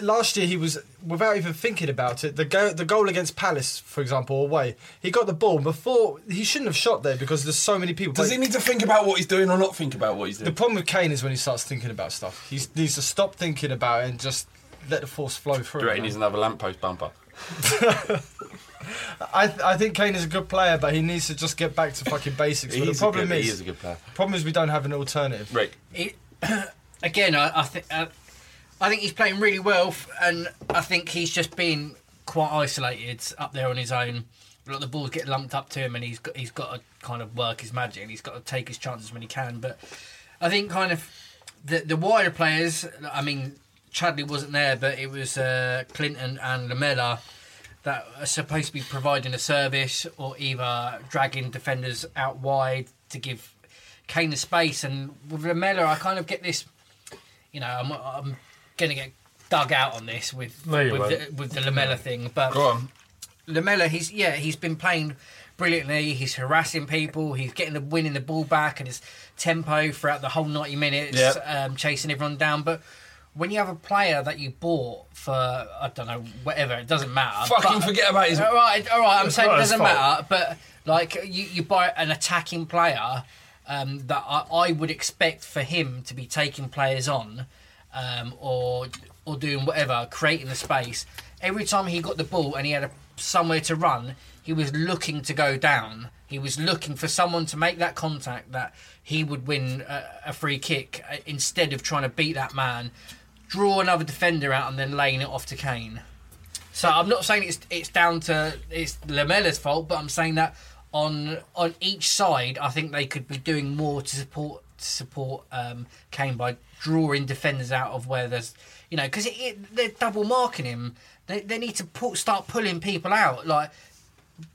Last year he was, without even thinking about it, the go- the goal against Palace, for example, away, he got the ball before, he shouldn't have shot there because there's so many people. Does he need to think about what he's doing or not think about what he's doing? The problem with Kane is when he starts thinking about stuff. He needs to stop thinking about it and just let the force flow through. Do you reckon he needs another lamppost bumper? I th- I think Kane is a good player, but he needs to just get back to fucking basics. But the problem good, is, he is a good player. Problem is we don't have an alternative. Rick, it, again, I, I think... Uh, I think he's playing really well, and I think he's just been quite isolated up there on his own. Like the balls get lumped up to him, and he's got he's got to kind of work his magic, and he's got to take his chances when he can. But I think kind of the the wider players. I mean, Chadli wasn't there, but it was uh, Clinton and Lamela that are supposed to be providing a service or either dragging defenders out wide to give Kane the space. And with Lamela, I kind of get this. You know, I'm. I'm going to get dug out on this with no, with, the, with the Lamela thing, but Go on. Lamela, he's yeah, he's been playing brilliantly. He's harassing people. He's getting the winning the ball back and his tempo throughout the whole ninety minutes, yep. um, chasing everyone down. But when you have a player that you bought for I don't know whatever, it doesn't matter. Fucking but, forget about his. All right, all right. I'm saying it doesn't fault. matter, but like you, you buy an attacking player um, that I, I would expect for him to be taking players on. Um, or or doing whatever, creating the space. Every time he got the ball and he had a, somewhere to run, he was looking to go down. He was looking for someone to make that contact that he would win a, a free kick instead of trying to beat that man, draw another defender out and then laying it off to Kane. So I'm not saying it's it's down to it's Lamela's fault, but I'm saying that on on each side, I think they could be doing more to support to support um, Kane by drawing defenders out of where there's, you know, because they're double marking him. They they need to put, start pulling people out, like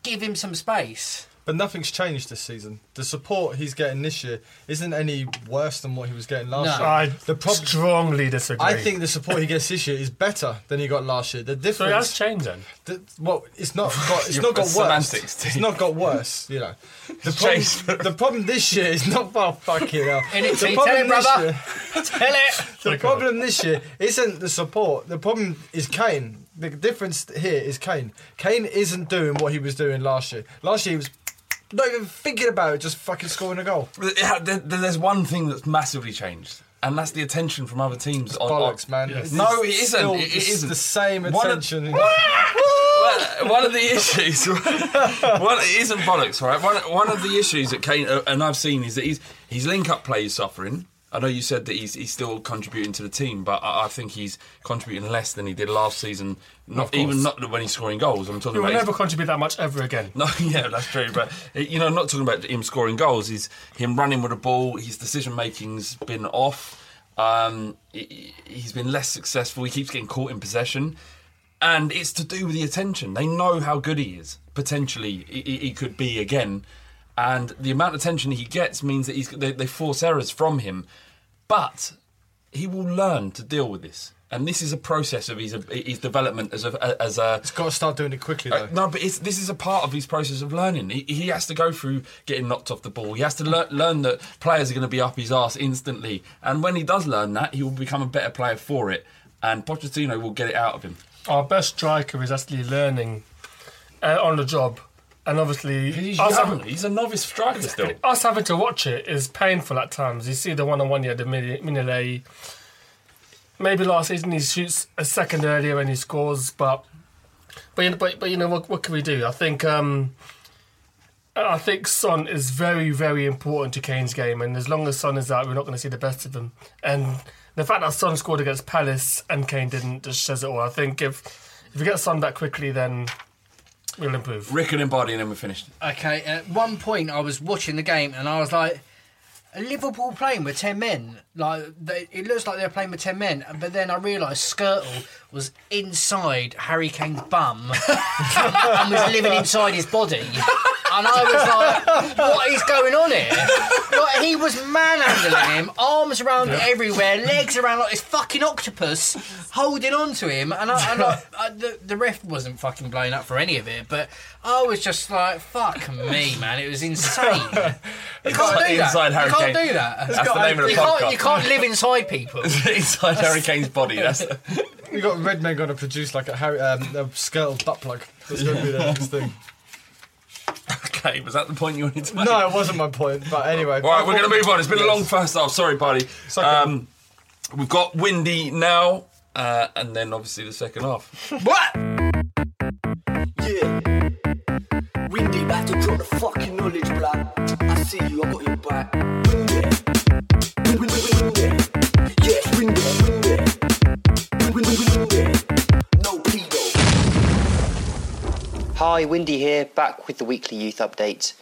give him some space. But nothing's changed this season. The support he's getting this year isn't any worse than what he was getting last no. year. I the prob- strongly disagree. I think the support he gets this year is better than he got last year. The difference. So that's changed then. The, well, it's not. Got, it's not got worse. It's not got worse. You know. The problem, the problem this year is not far fucking hell. It, the problem tell it, brother. Year, tell it. The problem this year isn't the support. The problem is Kane. The difference here is Kane. Kane isn't doing what he was doing last year. Last year he was. Not even thinking about it, just fucking scoring a goal. Yeah, there, there's one thing that's massively changed, and that's the attention from other teams. It's on, bollocks, on, man. Yes. No, it isn't. Still, it it's isn't. The same attention. One of, one of the issues. One, it isn't bollocks, right? One, one of the issues that Kane uh, and I've seen is that he's his link-up play is suffering. I know you said that he's he's still contributing to the team, but I, I think he's contributing less than he did last season. Not even not when he's scoring goals. I'm talking. He will never contribute that much ever again. No, yeah, that's true. But you know, I'm not talking about him scoring goals. He's him running with the ball. His decision making's been off. Um, he, he's been less successful. He keeps getting caught in possession, and it's to do with the attention. They know how good he is. Potentially, he, he could be again. And the amount of attention he gets means that he's, they, they force errors from him. But he will learn to deal with this. And this is a process of his his development as a as a. He's got to start doing it quickly, though. Uh, no, but it's, this is a part of his process of learning. He, he has to go through getting knocked off the ball. He has to lear, learn that players are going to be up his arse instantly. And when he does learn that, he will become a better player for it. And Pochettino will get it out of him. Our best striker is actually learning uh, on the job. And obviously, he's, having, he's a novice striker still. Us having to watch it is painful at times. You see the one-on-one he had at Minelay. Maybe last season he shoots a second earlier and he scores, but but you know, but, but, you know what, what can we do? I think um, I think Son is very, very important to Kane's game, and as long as Son is out, we're not going to see the best of him. And the fact that Son scored against Palace and Kane didn't just says it all. I think if if we get Son back quickly, then we'll improve. Rick and Barney, and then we're finished. Okay, at one point I was watching the game and I was like, Liverpool playing with ten men, like they, it looks like they're playing with ten men, but then I realised Skirtle was inside Harry Kane's bum and was living inside his body, and I was like, what is going on here? Like, he was manhandling him, arms around yeah. everywhere, legs around like this fucking octopus, holding on to him, and, I, and I, I, the, the ref wasn't fucking blowing up for any of it, but I was just like, fuck me, man, it was insane. You can't do that. Harry you can't Kane. do that. That's got, the name of the you podcast. Can't, you can't live inside people. Inside Harry Kane's body. That's the... You've got Redman going to produce like a, Harry, um, a Skirtle butt plug. That's going to be the next thing. Okay, was that the point you wanted to make? No, it wasn't my point, but anyway. All right, we're going to move on. It's been yes. a long first half. Sorry, buddy. Um, we've got Windy now, uh, and then obviously the second half. What? Yeah. Windy, back to drop the fucking knowledge, blood. I see you, I got your back. Windy. Windy, Windy. Yes, Windy, Windy. Windy, Windy. No pedo. Hi, Windy here, back with the weekly youth update,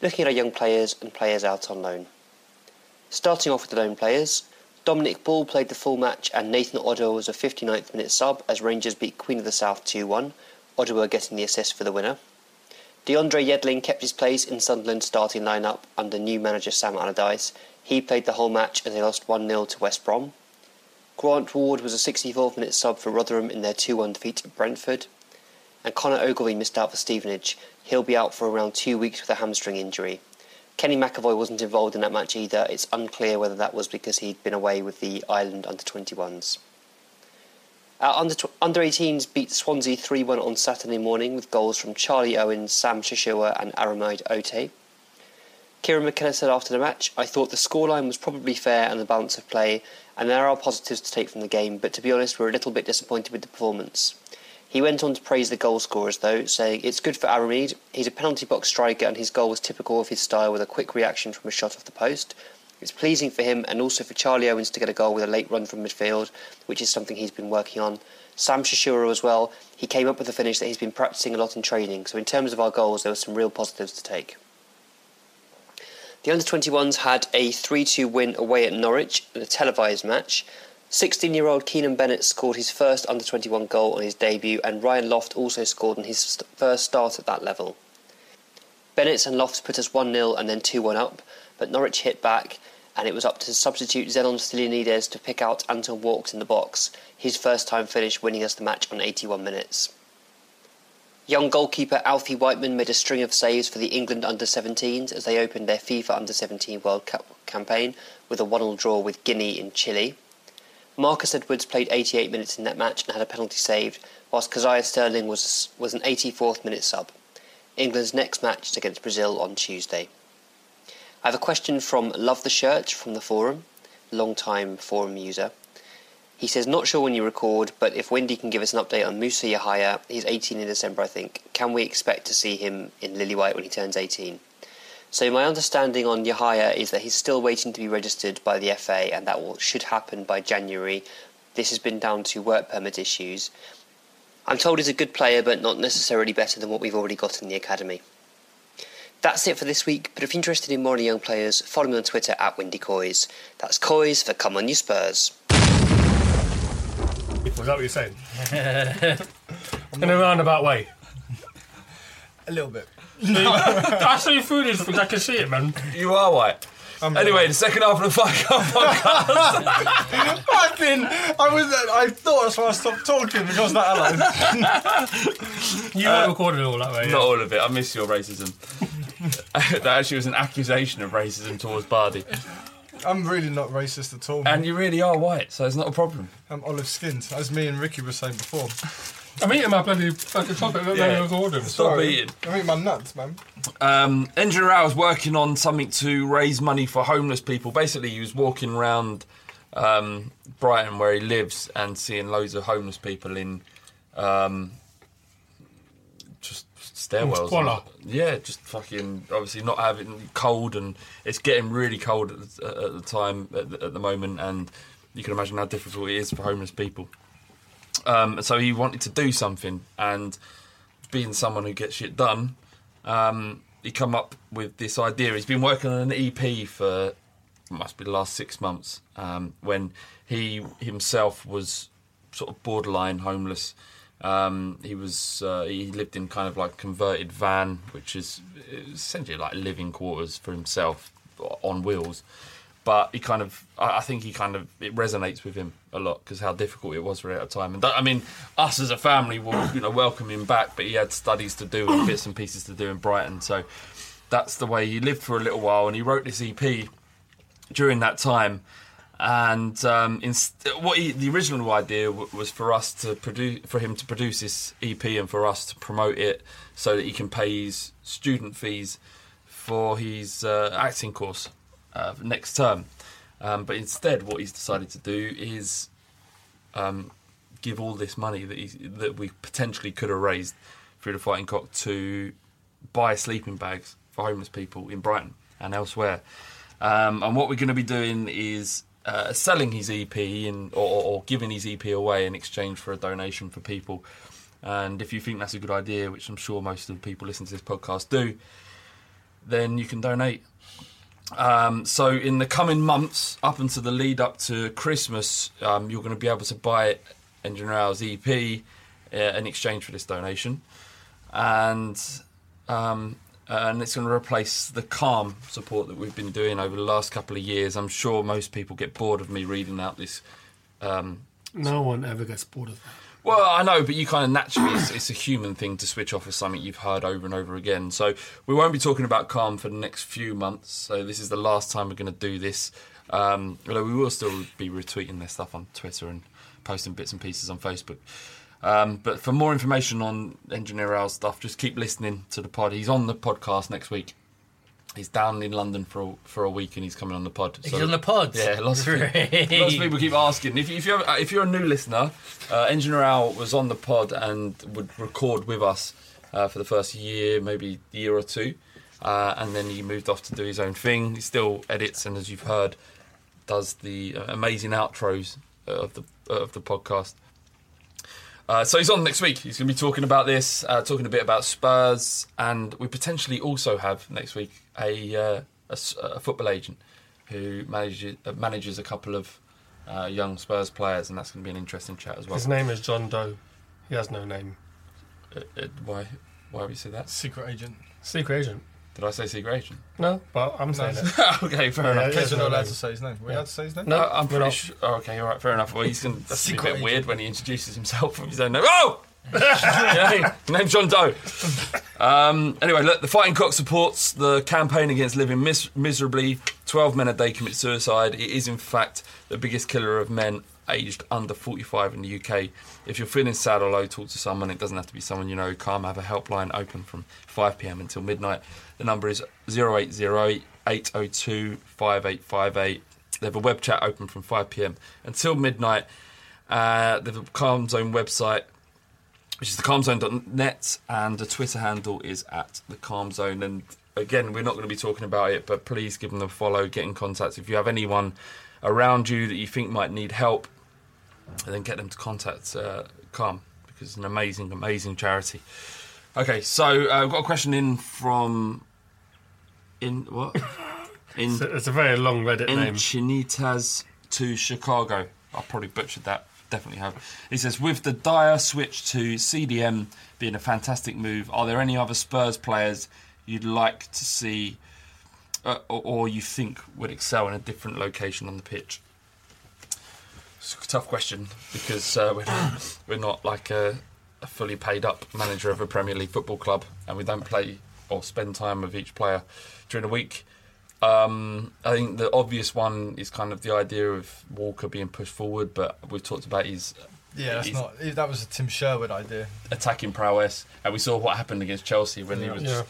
looking at our young players and players out on loan. Starting off with the loan players, Dominic Ball played the full match and Nathan Odoa was a fifty-ninth minute sub as Rangers beat Queen of the South two one, Odoa getting the assist for the winner. Deandre Yedlin kept his place in Sunderland's starting lineup under new manager Sam Allardyce. He played the whole match and they lost one nil to West Brom. Grant Ward was a sixty-fourth minute sub for Rotherham in their two one defeat at Brentford. And Connor Ogilvie missed out for Stevenage. He'll be out for around two weeks with a hamstring injury. Kenny McAvoy wasn't involved in that match either. It's unclear whether that was because he'd been away with the Ireland under twenty-ones. Our under eighteens beat Swansea three one on Saturday morning with goals from Charlie Owens, Sam Shishua and Aramide Ote. Kieran McKenna said after the match, "I thought the scoreline was probably fair and the balance of play, and there are positives to take from the game, but to be honest we're a little bit disappointed with the performance." He went on to praise the goal scorers though, saying, "It's good for Aramid, he's a penalty box striker and his goal was typical of his style with a quick reaction from a shot off the post. It's pleasing for him and also for Charlie Owens to get a goal with a late run from midfield, which is something he's been working on. Sam Shishura as well, he came up with a finish that he's been practising a lot in training, so in terms of our goals there were some real positives to take." The under twenty-ones had a three two win away at Norwich in a televised match. sixteen-year-old Keenan Bennett scored his first under twenty-one goal on his debut and Ryan Loft also scored in his st- first start at that level. Bennett and Lofts put us one nil and then two one up, but Norwich hit back and it was up to substitute Zenon Stilinides to pick out Anton Walks in the box, his first-time finish winning us the match on eighty-one minutes. Young goalkeeper Alfie Whiteman made a string of saves for the England under seventeens as they opened their FIFA under seventeen World Cup campaign with a one all draw with Guinea in Chile. Marcus Edwards played eighty-eight minutes in that match and had a penalty saved, whilst Keziah Sterling was was an eighty-fourth minute sub. England's next match is against Brazil on Tuesday. I have a question from Love the Shirt from the forum, long-time forum user. He says, "Not sure when you record, but if Windy can give us an update on Moussa Yahaya, he's eighteen in December I think, can we expect to see him in Lily White when he turns eighteen? So my understanding on Yahaya is that he's still waiting to be registered by the F A and that will, should happen by January. This has been down to work permit issues. I'm told he's a good player but not necessarily better than what we've already got in the academy." That's it for this week, but if you're interested in more young players, follow me on Twitter at WindyCoys. That's Coys for Come On You Spurs. Was that what you're saying? In a roundabout way. A little bit. No. That's how your food is, because I can see it, man. You are white. I'm anyway, right. The second half of the Fighting Cock podcast. Fucking, I was, I thought that's why I stopped talking because that alone. You uh, recorded it all that way. Not yeah. all of it. I miss your racism. That actually was an accusation of racism towards Bardi. I'm really not racist at all. Man. And you really are white, so it's not a problem. I'm olive skinned, as me and Ricky were saying before. I'm eating my bloody fucking chocolate that yeah. I was ordering. Stop Sorry. eating. I'm eating my nuts, man. Um, N G is working on something to raise money for homeless people. Basically, he was walking around um, Brighton, where he lives, and seeing loads of homeless people in um, just stairwells. And, yeah, just fucking obviously not having cold, and it's getting really cold at the, at the time, at the, at the moment, and you can imagine how difficult it is for homeless people. Um, so he wanted to do something, and being someone who gets shit done, um, he come up with this idea. He's been working on an E P for must be the last six months um, when he himself was sort of borderline homeless. Um, he was uh, he lived in kind of like converted van, which is essentially like living quarters for himself on wheels. But he kind of, I think he kind of, it resonates with him a lot because how difficult it was for it at a time. And that, I mean, us as a family will, you know, welcome him back, but he had studies to do and bits and pieces to do in Brighton. So that's the way he lived for a little while. And he wrote this E P during that time. And um, in st- what he, the original idea w- was for us to produce, for him to produce this E P and for us to promote it so that he can pay his student fees for his uh, acting course. Uh, next term, um, but instead, what he's decided to do is um, give all this money that he, that we potentially could have raised through the Fighting Cock to buy sleeping bags for homeless people in Brighton and elsewhere. Um, and what we're going to be doing is uh, selling his E P and or, or giving his E P away in exchange for a donation for people. And if you think that's a good idea, which I'm sure most of the people listening to this podcast do, then you can donate. Um, so in the coming months, up until the lead up to Christmas, um, you're going to be able to buy N G E P uh, in exchange for this donation, and um, and it's going to replace the calm support that we've been doing over the last couple of years. I'm sure most people get bored of me reading out this. Um, no one ever gets bored of that. Well, I know, but you kind of naturally, it's, it's a human thing to switch off of something you've heard over and over again. So we won't be talking about calm for the next few months. So this is the last time we're going to do this. Um, although we will still be retweeting their stuff on Twitter and posting bits and pieces on Facebook. Um, but for more information on Engineer Al's stuff, just keep listening to the pod. He's on the podcast next week. He's down in London for a, for a week, and he's coming on the pod. So, he's on the pod. Yeah, lots of, people, lots of people keep asking. If you, if, you're, if you're a new listener, uh, N G was on the pod and would record with us uh, for the first year, maybe year or two, uh, and then he moved off to do his own thing. He still edits and, as you've heard, does the amazing outros of the of the podcast. Uh, so he's on next week. He's going to be talking about this, uh, talking a bit about Spurs, and we potentially also have next week a uh, a, a football agent who manages uh, manages a couple of uh, young Spurs players, and that's going to be an interesting chat as well. His name is John Doe. He has no name. Uh, uh, why? Why would you say that? Secret agent. Secret agent. Did I say secret agent? No, but I'm saying no. it. Okay, fair yeah, enough. In case you're not allowed to say his name. Are we allowed to say his name? No, I'm pretty sure. Oh, okay, all right, fair enough. Well, he's going to be a bit agent. Weird when he introduces himself from his own name. Oh! Yeah, name's John Doe. Um, anyway, look, the Fighting Cock supports the campaign against living mis- miserably. twelve men a day commit suicide. It is, in fact, the biggest killer of men aged under forty-five in the U K. If you're feeling sad or low, talk to someone. It doesn't have to be someone you know. Calm have a helpline open from five p.m. until midnight. The number is oh eight oh eight, eight oh two, five eight five eight. They have a web chat open from five p.m. until midnight. Uh, they have a Calm Zone website, which is the calm zone dot net, and the Twitter handle is at the calm zone. And again, we're not going to be talking about it, but please give them a follow, get in contact. If you have anyone around you that you think might need help, and then get them to contact uh, Calm, because it's an amazing, amazing charity. Okay, so uh, I've got a question in from... In what? In, so it's a very long Reddit in name. Chinitas to Chicago. I probably butchered that. Definitely have. He says, with the Dyer switch to C D M being a fantastic move, are there any other Spurs players you'd like to see uh, or, or you think would excel in a different location on the pitch? It's a tough question because uh, we're, not, we're not like a, a fully paid up manager of a Premier League football club, and we don't play or spend time with each player during the week. Um, I think the obvious one is kind of the idea of Walker being pushed forward, but we've talked about his... Yeah, that's his not, that was a Tim Sherwood idea. Attacking prowess, and we saw what happened against Chelsea when yeah. he was... Yeah.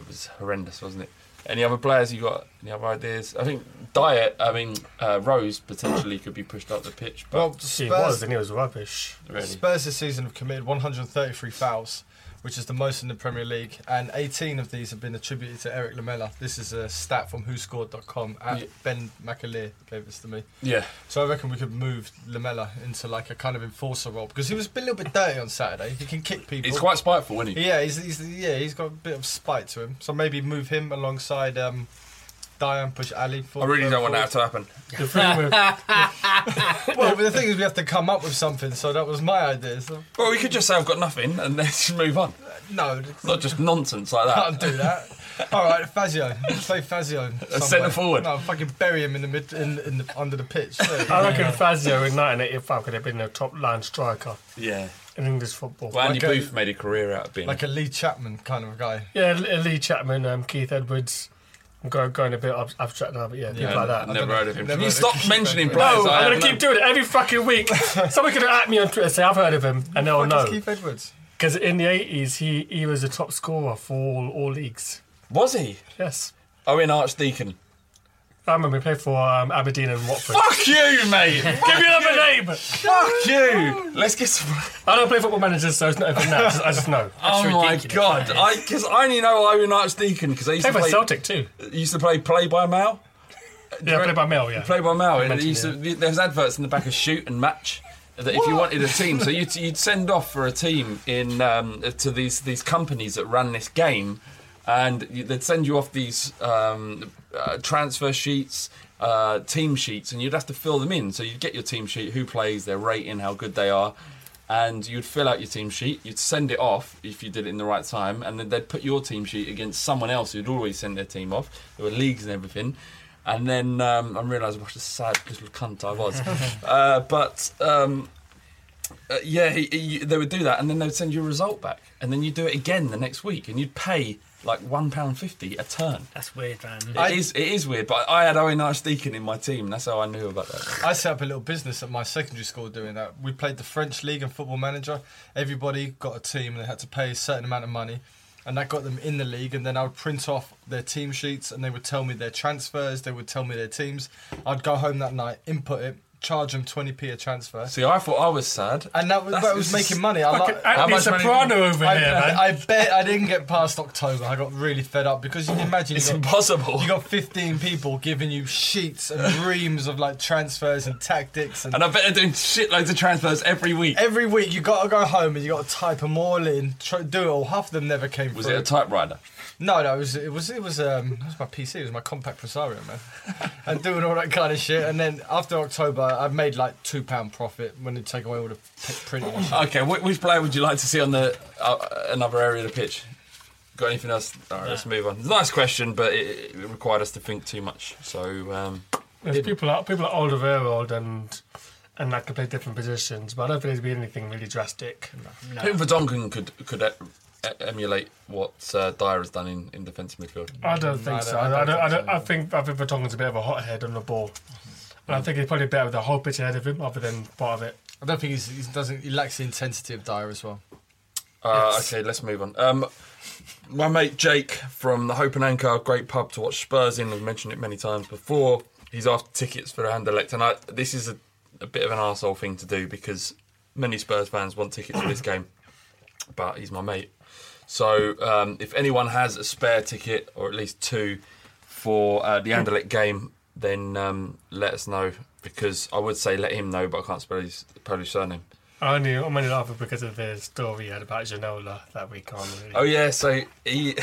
It was horrendous, wasn't it? Any other players you got? Any other ideas? I think Dyer, I mean, uh, Rose potentially could be pushed up the pitch. But well, Spurs, he was, and he was rubbish. Really. Spurs this season have committed one hundred thirty-three fouls, which is the most in the Premier League, and eighteen of these have been attributed to Eric Lamela. This is a stat from who scored dot com. At yeah. Ben McAleer gave this to me. Yeah. So I reckon we could move Lamela into like a kind of enforcer role, because he was a little bit dirty on Saturday. He can kick people. He's quite spiteful, isn't he? Yeah, he's, he's, yeah, he's got a bit of spite to him. So maybe move him alongside um, Dyer and push Ali forward. I really don't forward. want that to happen. The thing with, well, but the thing is we have to come up with something, so that was my idea. So. Well, we could just say I've got nothing and then just move on. No. Not just nonsense like that. Can't do that. All right, Fazio. Play Fazio. Centre forward. No, fucking bury him in the mid, in, in the, under the pitch. I reckon yeah. Fazio in nineteen eighty-five could have been a top-line striker. Yeah. In English football. Well, Andy like Booth a, made a career out of being... Like a Lee Chapman kind of guy. Yeah, a Lee Chapman, um, Keith Edwards... I'm going a bit abstract now, but yeah, people yeah, like that. Never heard of him. Can you stop mentioning players? No, I'm going to keep doing it every fucking week. Someone could at me on Twitter and say, I've heard of him, and they'll know. Why Keith Edwards? Because in the eighties, he, he was a top scorer for all, all leagues. Was he? Yes. Owen Archdeacon. I remember we played for um, Aberdeen and Watford. Fuck you, mate! Give me another name! Fuck you! Let's get some... I don't play Football Managers, so it's not even that. I just know. Oh my God. Because I, I only know Owen Archdeacon because I used to play... for Celtic too. Used to play Play by Mail. Yeah, Play by Mail, yeah. Play by Mail. Used to, yeah. There was adverts in the back of Shoot and Match that if what? you wanted a team. So you'd, you'd send off for a team in um, to these, these companies that ran this game, and they'd send you off these... Um, Uh, transfer sheets, uh, team sheets, and you'd have to fill them in. So you'd get your team sheet, who plays, their rating, how good they are, and you'd fill out your team sheet, you'd send it off if you did it in the right time, and then they'd put your team sheet against someone else who'd always send their team off. There were leagues and everything. And then um, I realised what a sad little cunt I was. uh, but um, uh, yeah, he, he, they would do that, and then they'd send you a result back, and then you'd do it again the next week, and you'd pay... like one pound fifty a turn. That's weird, man. It I, is It is weird, but I had Owen Archdeacon in my team. That's how I knew about that. I set up a little business at my secondary school doing that. We played the French League and Football Manager. Everybody got a team and they had to pay a certain amount of money, and that got them in the league, and then I would print off their team sheets and they would tell me their transfers, they would tell me their teams. I'd go home that night, input it, charge them twenty p a transfer. See, I thought I was sad. And that was, that was making money. I like How much Soprano money? over I, here, man. I, I bet I didn't get past October. I got really fed up because you can imagine... It's you got, impossible. You got fifteen people giving you sheets and reams of like transfers and tactics. And, and I bet they're doing shitloads of transfers every week. Every week. You got to go home and you got to type them all in, try, do it all. Half of them never came was through. Was it a typewriter? No, no, it was it was it was um it was my P C, it was my compact presario, man. And doing all that kind of shit, and then after October, I've made like two pound profit when they take away all the printing. Okay, which player would you like to see on the uh, another area of the pitch? Got anything else? All right, yeah. Let's move on. Nice question, but it, it required us to think too much. So um, yes, people like people like Alderweireld and. And that could play different positions, but I don't think there's been anything really drastic. No. No. Vertonghen could could emulate what uh, Dyer has done in, in defensive midfield. I don't think no, so. I, don't, I, don't, I, don't, I think I think Vertonghen's a bit of a hothead on the ball, and I think he's probably better with the whole pitch ahead of him, other than part of it. I don't think he's, he doesn't. He lacks the intensity of Dyer as well. Uh, yes. Okay, let's move on. Um, my mate Jake from the Hope and Anchor, great pub to watch Spurs in. We've mentioned it many times before. He's after tickets for Anderlecht, and I, this is a. a bit of an arsehole thing to do because many Spurs fans want tickets for this game, but he's my mate. So um, if anyone has a spare ticket, or at least two, for uh, the Anderlecht game, then um, let us know, because I would say let him know, but I can't spell his Polish surname. I only, I'm only laughing because of the story he had about Ginola that week on. Really. Oh, yeah, so he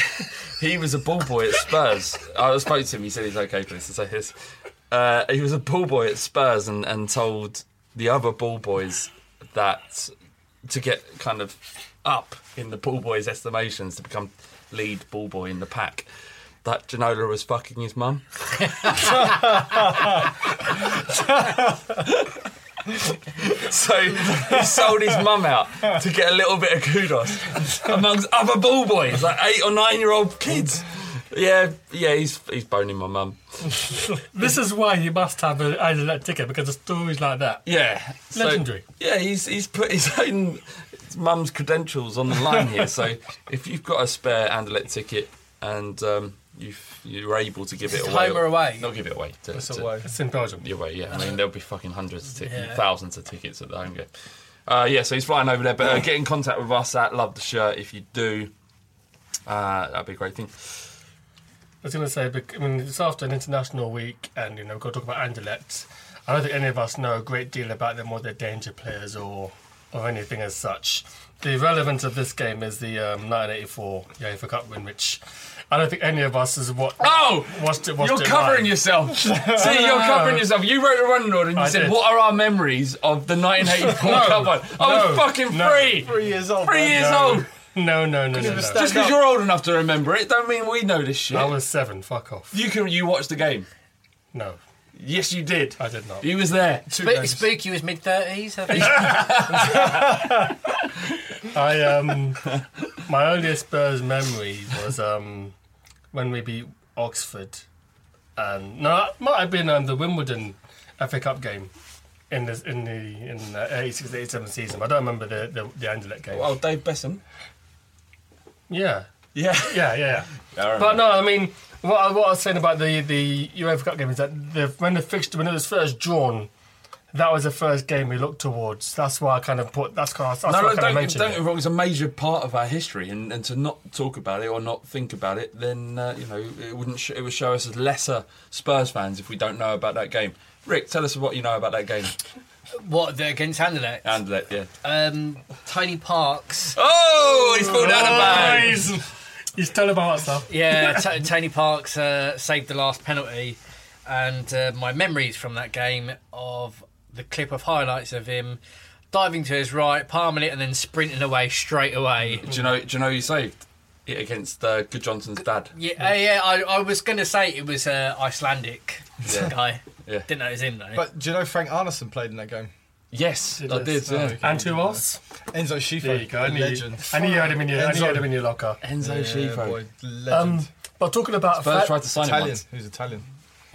he was a ball boy at Spurs. I spoke to him, he said he's OK for this to say this. Uh, he was a ball boy at Spurs and, and told the other ball boys that to get kind of up in the ball boys' estimations to become lead ball boy in the pack, that Janola was fucking his mum. So he sold his mum out to get a little bit of kudos amongst other ball boys, like eight or nine year old kids. Yeah, yeah, he's he's boning my mum. This is why you must have an Anderlecht ticket, because the stories like that. Yeah, legendary. So, yeah, he's he's put his own mum's credentials on the line here. So if you've got a spare Anderlecht ticket and um, you you're able to give it away, home or away, they'll give it away. To, it's to, away. It's in Belgium. Your way, yeah. I mean, there'll be fucking hundreds, of t- yeah. thousands of tickets at the home game. Uh, yeah, so he's flying over there. But uh, get in contact with us at Love the Shirt if you do. Uh, that'd be a great thing. I was going to say, I mean, it's after an international week, and you know, we've got to talk about Anderlecht. I don't think any of us know a great deal about them or their danger players or or anything as such. The relevance of this game is the um, nineteen eighty-four UEFA Cup win, which I don't think any of us has watched. Oh, watched it, watched you're it covering right. yourself. See, you're covering yourself. You wrote a running order and you I said, did. What are our memories of the nineteen eighty-four no, Cup one? I no, was fucking no. three. Three years old. Three man, years no. old. No, no, no, no, no. Just because you're old enough to remember it, don't mean we know this shit. I was seven, fuck off. You can. You watched the game? No. Yes, you did. I did not. He was there. Sp- Spooky was mid-thirties, I think. I, um... My only Spurs memory was, um... when we beat Oxford. Um, no, it might have been um, the Wimbledon F A Cup game. In the in the in the eighty-six eighty-seven season, I don't remember the the, the Anderlecht game. Oh, Dave Besson. Yeah, yeah, yeah, yeah. yeah. But no, I mean, what I, what I was saying about the the UEFA Cup game is that the, when the fixture when it was first drawn, that was the first game we looked towards. That's why I kind of put that's kind of that's no, no, I kind don't, of mentioned don't, it. It was a major part of our history, and, and to not talk about it or not think about it, then uh, you know it wouldn't sh- it would show us as lesser Spurs fans if we don't know about that game. Rick, tell us what you know about that game. What, the, against Anderlecht? Anderlecht, yeah. Um, Tiny Parks. Oh, he's pulled down a bag. He's, he's telling about stuff. Yeah, t- Tiny Parks uh, saved the last penalty. And uh, my memories from that game of the clip of highlights of him diving to his right, palming it, and then sprinting away straight away. Do you know, do you know who saved? It against uh, Good Johnson's dad. Yeah, yeah, uh, yeah I, I was going to say it was uh, Icelandic yeah. guy. Yeah. Didn't know it was him, though. But do you know Frank Arneson played in that game? Yes, I did. Yeah. Oh, okay. And who else? Enzo Schifo. There you go. And legend. And you had him in your, Enzo, had him in your locker. Enzo yeah, Schifo. Boy, legend. Um, but talking about... Spurs fa- tried to sign Italian. him once. Who's Italian?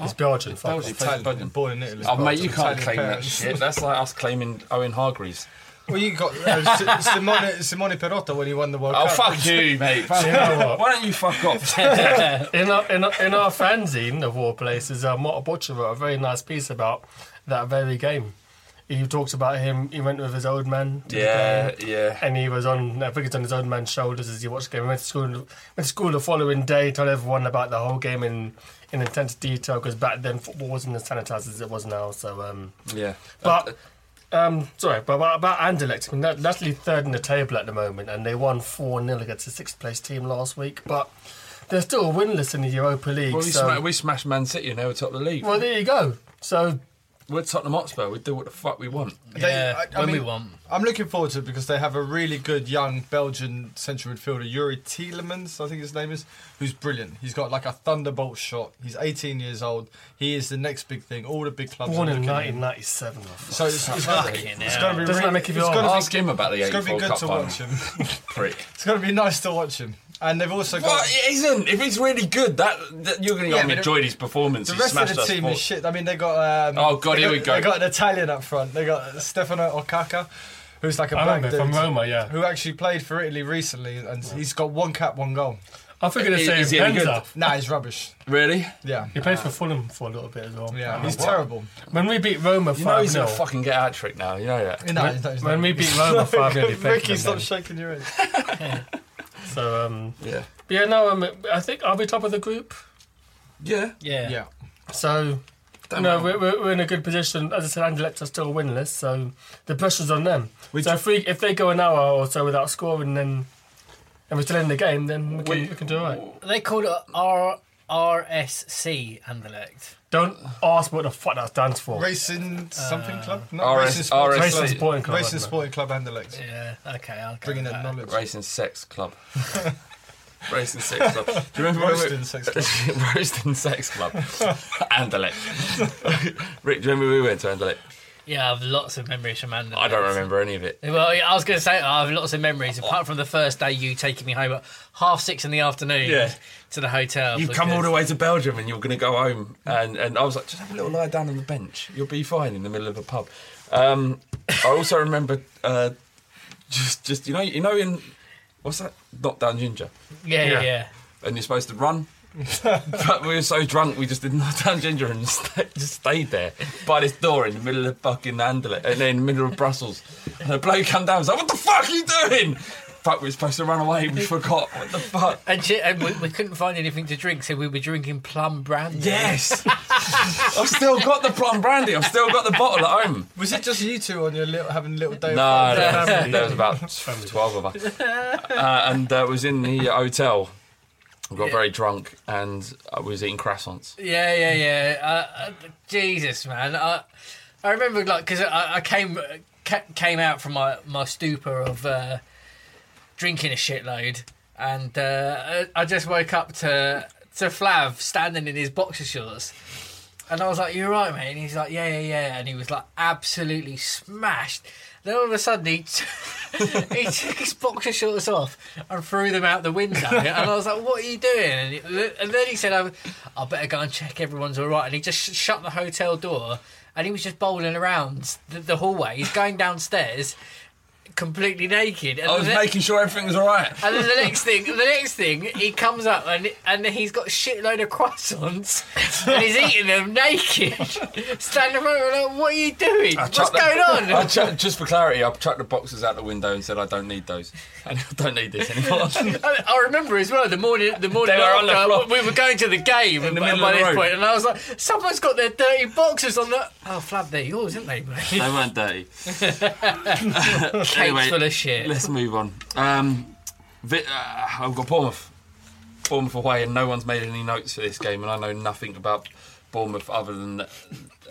He's oh, Belgian. Belgian. Belgian. Born in Italy. Oh, mate, you can't claim that shit. That's like us claiming Owen Hargreaves. Well, you got uh, Simone, Simone Perrotta when he won the World oh, Cup. Oh, fuck you, mate. You know what? Why don't you fuck off? in, our, in, our, in our fanzine, of all places, uh, Marta Butcher wrote a very nice piece about that very game. He talked about him, he went with his old man. To yeah, the game, yeah. And he was on, I think it's on his old man's shoulders as he watched the game. He went to school, went to school the following day, told everyone about the whole game in, in intense detail, because back then football wasn't as sanitised as it was now. So, um, yeah. But... Uh, Um, sorry, but about, about Anderlecht, I mean, they're actually third in the table at the moment, and they won four nil against the sixth-place team last week, but they're still winless in the Europa League. Well, we, so... sma- we smashed Man City and they were top of the league. Well, there you go. So we're Tottenham Hotspur. We do what the fuck we want. Yeah, they, I, I when mean, we want. I'm looking forward to it because they have a really good young Belgian central midfielder, Yuri Tielemans, I think his name is, who's brilliant. He's got like a thunderbolt shot. He's eighteen years old. He is the next big thing. All the big clubs. Born in nineteen ninety-seven. So it's, it's, it's going to be. Doesn't really, that make you feel? Ask him about the eighty-four Cup. It's going to be good to watch him. Prick. It's going to be nice to watch him. And they've also got... Well, it isn't. If he's really good, that, that you're going to yeah, enjoy his performance. The rest of the team is shit. I mean, they got... Um, oh, God, here got, we go. They got an Italian up front. They got Stefano Okaka, who's like a I black dude. From Roma, yeah. Who actually played for Italy recently, and yeah. he's got one cap, one goal. I think going to say he's any good. Nah, he's rubbish. Really? Yeah. He played uh, for Fulham for a little bit as well. Yeah, he's what? terrible. When we beat Roma five nil... You know he's going to fucking get a hat-trick now, you know that? No, when, no, he's not. When we beat Roma five nil... Ricky, stop shaking your head. So um, yeah, but yeah. No, um, I think are we top of the group? Yeah, yeah, yeah. So Don't no, we're, we're in a good position. As I said, Anderlecht are still winless, so the pressure's on them. We so d- if we if they go an hour or so without scoring, then and we're still in the game, then we can, we, we can do all right. They call it R RSC Anderlecht. Don't ask what the fuck that stands for. Racing something uh, club? No, R- Racing R- Sporting Racing Club. Sporting Club Racing Sporting Club Anderlecht. Yeah, okay, I'll go Bringing that knowledge. Racing Sex Club. Roasting Sex Club. Do you remember Roasting we Sex Club? Roasting Sex Club. Anderlecht. Rick, do you remember we went to Anderlecht? Yeah, I have lots of memories from Anderlecht. I don't remember any of it. Well, I was going to say, I have lots of memories, apart from the first day you taking me home at half six in the afternoon yeah. to the hotel. You've come all the way to Belgium and you're going to go home. And, and I was like, just have a little lie down on the bench. You'll be fine in the middle of a pub. Um, I also remember uh, just, just you know, you know in... What's that? Knock down ginger. Yeah, yeah, yeah. And you're supposed to run. But we were so drunk, we just did knock down ginger and st- just stayed there by this door in the middle of fucking Anderlecht, and then in the middle of Brussels. And a bloke come down and was like, "What the fuck are you doing?" Fuck, we were supposed to run away, we forgot. What the fuck? And, she, and we, we couldn't find anything to drink, so we were drinking plum brandy. Yes! I've still got the plum brandy, I've still got the bottle at home. Was it just you two on your little, having a little day? No, no, no, there was about twelve of us. Uh, and I uh, was in the hotel, I got yeah. very drunk, and I was eating croissants. Yeah, yeah, yeah. Uh, uh, Jesus, man. I, I remember, like, because I, I came, ca- came out from my, my stupor of... Uh, drinking a shitload, and uh, I just woke up to to Flav standing in his boxer shorts, and I was like, "You're right, mate." And he's like, "Yeah, yeah, yeah," and he was like absolutely smashed. Then all of a sudden he t- he took his boxer shorts off and threw them out the window, and I was like, "What are you doing?" And, he, and then he said, I, "I better go and check everyone's all right," and he just sh- shut the hotel door, and he was just bowling around the, the hallway. He's going downstairs. Completely naked. And I was ne- making sure everything was all right. And then the next thing, the next thing, he comes up and and he's got a shitload of croissants and he's eating them naked, standing around like, "What are you doing? What's the, going on?" I ch- just for clarity, I chucked the boxes out the window and said, "I don't need those. I don't need this anymore." I, I remember as well the morning, the morning after, the we were going to the game in the by, middle by of the this road. Point, and I was like, "Someone's got their dirty boxes on the." Oh, Flab, they're yours, aren't they, mate? They weren't dirty. Anyway, full of shit. Let's move on. Um, vi- uh, I've got Bournemouth. Bournemouth away, and no one's made any notes for this game, and I know nothing about Bournemouth other than that,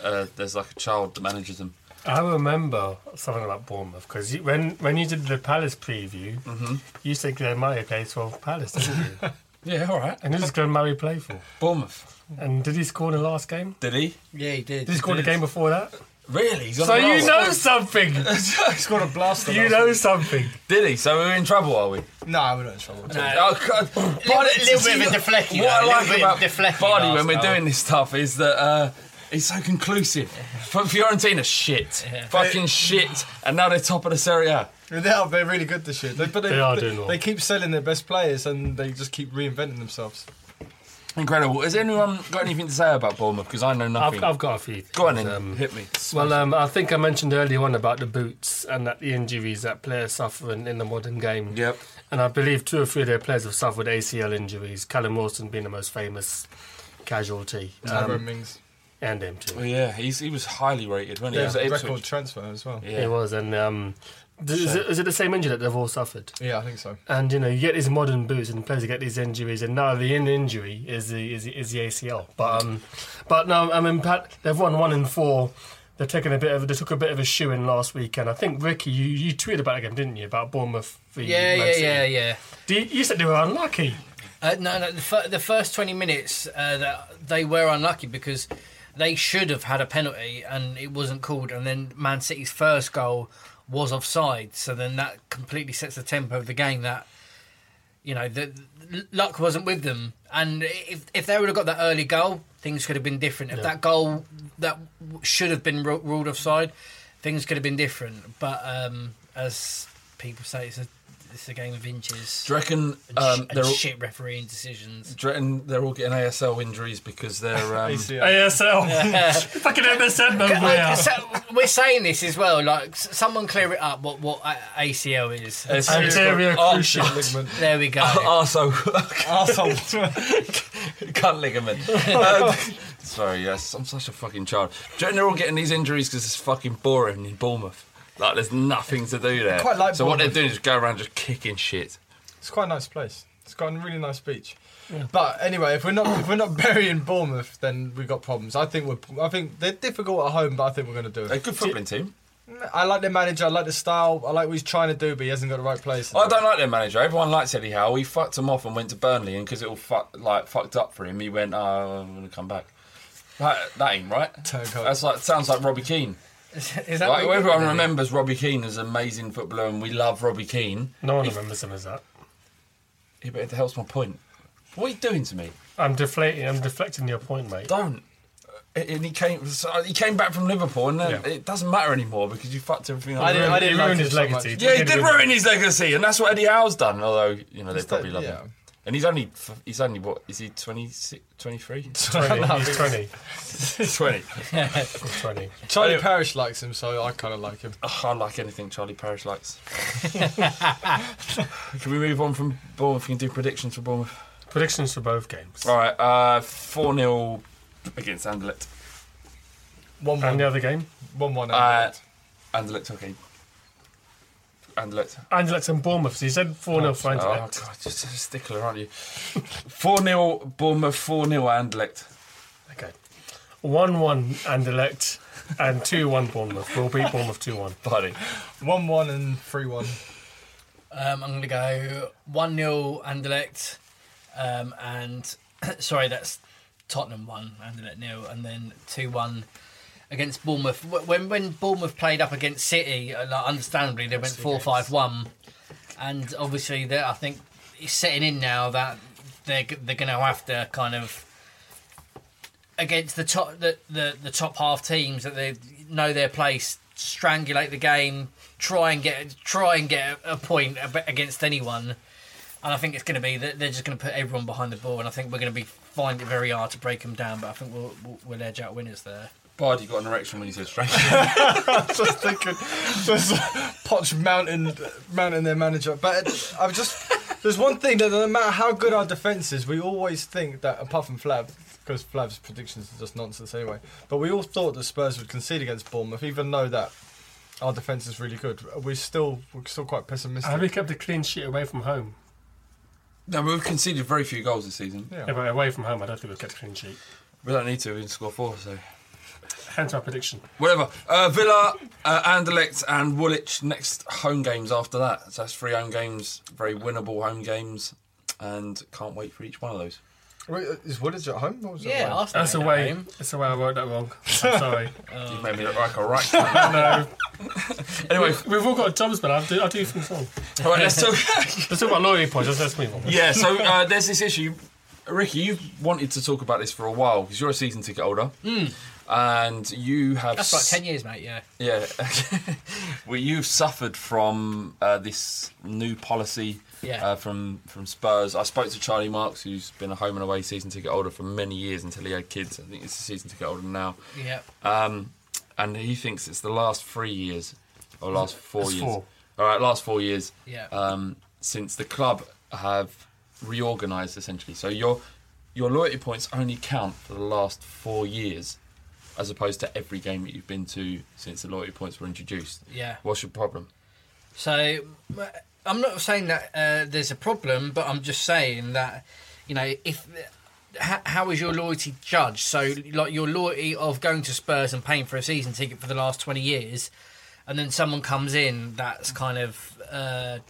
uh, there's like a child that manages them. I remember something about Bournemouth, because when, when you did the Palace preview, mm-hmm. you said Glenn Murray played twelve Palace, didn't you? Yeah, all right. And who does Glenn Murray play for? Bournemouth. And did he score in the last game? Did he? Yeah, he did. Did he score in the game before that? Really? So you know something. He's got a blaster. You know something. Did he? So we're in trouble, are we? No, we're not in trouble. No. Oh, God. Barney, a little, little bit of a deflecting. What I like about Barney when we're doing this stuff is that uh, it's so conclusive. Fiorentina, shit. Yeah. Fucking shit. And now they're top of the Serie A. They are, they're really good this year. They, but they, they are they, doing well. They keep selling their best players and they just keep reinventing themselves. Incredible. Has anyone got anything to say about Bournemouth? Because I know nothing. I've, I've got a few. Go on, um, hit me. Well, um, I think I mentioned earlier on about the boots and that the injuries that players suffer in, in the modern game. Yep. And I believe two or three of their players have suffered A C L injuries. Callum Wilson being the most famous casualty. Um, Tyrone Mings. And him too. Well, yeah, he's, he was highly rated, wasn't he? Yeah. He was a record transfer as well. Yeah. He was, and... Um, Is it, is it the same injury that they've all suffered? Yeah, I think so. And you know, you get these modern boots, and players get these injuries, and now the in injury is the is the, is the A C L. But um, but no, I mean, Pat, they've won one in four. They've taken a bit of they took a bit of a shoe in last weekend. I think Ricky, you, you tweeted about it again, didn't you? About Bournemouth. Yeah, yeah, yeah, yeah. Do you, you said they were unlucky. Uh, no, no. The, f- the first twenty minutes, uh, that they were unlucky because they should have had a penalty and it wasn't called, and then Man City's first goal was offside, so then that completely sets the tempo of the game. That, you know, the, the luck wasn't with them, and if if they would have got that early goal, things could have been different. If yeah. that goal that should have been r- ruled offside, things could have been different. But um, as people say, it's a it's a game of inches. Do you reckon and, um, and all, shit refereeing decisions? Do you reckon they're all getting A S L injuries because they're um, A S L fucking M S N member? We're saying this as well, like, someone clear it up what, what A C L is. Anterior cruciate ligament. There we go. Arso. Arso. Cunt ligament. Um, sorry, yes, I'm such a fucking child. Do you know they're all getting these injuries because it's fucking boring in Bournemouth? Like, there's nothing to do there. I quite like so Bournemouth. What they're doing is go around just kicking shit. It's quite a nice place. It's got a really nice beach. Yeah. But anyway, if we're not if we're not burying Bournemouth, then we've got problems. I think we're I think they're difficult at home, but I think we're going to do it. A good footballing team. I like their manager, I like the style, I like what he's trying to do, but he hasn't got the right place. I don't like their manager. Everyone likes Eddie Howe. He fucked him off and went to Burnley, and because it all fuck, like, fucked up for him, he went, oh, I'm going to come back. That, that ain't right. That's like sounds like Robbie Keane. Is, is that like, everyone mean? remembers Robbie Keane as an amazing footballer, and we love Robbie Keane. No one if, remembers him as that. Yeah, but the hell's my point? What are you doing to me? I'm deflating. I'm deflecting your point, mate. Don't. And he came. He came back from Liverpool, and yeah. it doesn't matter anymore because you fucked everything. I didn't. I didn't ruin his legacy. Yeah, he did ruin his legacy, and that's what Eddie Howe's done. Although you know they probably love him. And he's only. He's only what? Is he twenty-six, twenty-three? twenty. He's twenty. twenty. twenty. Charlie Parrish likes him, so I kind of like him. Oh, I like anything Charlie Parrish likes. Can we move on from Bournemouth? We can do predictions for Bournemouth. Predictions for both games. All right. Uh, four nil. Against Anderlecht. one one. And the other game? one one. Anderlecht. Uh, Anderlecht, okay. Anderlecht. Anderlecht and Bournemouth. So you said four nil oh, for Anderlecht. Oh, God, you're such a stickler, aren't you? four nil Bournemouth, four nil Anderlecht. Okay. one one Anderlecht and two one Bournemouth. We'll beat Bournemouth two one. Buddy. one one and three one. Um, I'm going to go one nil Anderlecht um, and... sorry, that's... Tottenham won, Anderlecht nil, and then two one against Bournemouth. When when Bournemouth played up against City, like, understandably, they went four five one. And obviously, I think it's setting in now that they're, they're going to have to kind of... Against the top the, the, the top half teams that they know their place, strangulate the game, try and get try and get a point against anyone. And I think it's going to be that they're just going to put everyone behind the ball, and I think we're going to be find it very hard to break them down. But I think we'll we'll, we'll edge out winners there. Bard, you got an erection when you said strange. I was just thinking, just Poch mounting mounting their manager. But I've just there's one thing that no matter how good our defence is, we always think that apart from Flav, because Flav's predictions are just nonsense anyway. But we all thought that Spurs would concede against Bournemouth, even though that. Our defence is really good. We're still we're still quite pessimistic. Have we kept a clean sheet away from home? No, we've conceded very few goals this season. Yeah, yeah, but away from home, I don't think we've kept a clean sheet. We don't need to. We can score four, so... Hand to our prediction. Whatever. Uh, Villa, uh, Anderlecht and Woolwich next home games after that. So that's three home games, very winnable home games, and can't wait for each one of those. Wait, is Woolwich at home? Or was yeah, that that's the way. Home. That's the way I wrote that wrong. I'm sorry. Oh. You've made me look like a right. No. Anyway, we've, we've all got a jobs, but I do, I do think so. All right, let's talk. Let's talk about loyalty points. Let's move on. Yeah. So uh, there's this issue, Ricky. You've wanted to talk about this for a while because you're a season ticket holder, mm. and you have. That's s- like ten years, mate. Yeah. Yeah. Well, you've suffered from uh, this new policy. Yeah. Uh, from from Spurs. I spoke to Charlie Marks, who's been a home and away season ticket holder for many years until he had kids. I think he's a season ticket holder now. Yeah. Um, and he thinks it's the last three years or last four That's years. Four. All right, last four years. Yeah. Um, since the club have reorganised essentially, so your your loyalty points only count for the last four years, as opposed to every game that you've been to since the loyalty points were introduced. Yeah. What's your problem? So. I'm not saying that uh, there's a problem, but I'm just saying that, you know, if how, how is your loyalty judged? So, like, your loyalty of going to Spurs and paying for a season ticket for the last twenty years, and then someone comes in that's kind of, uh,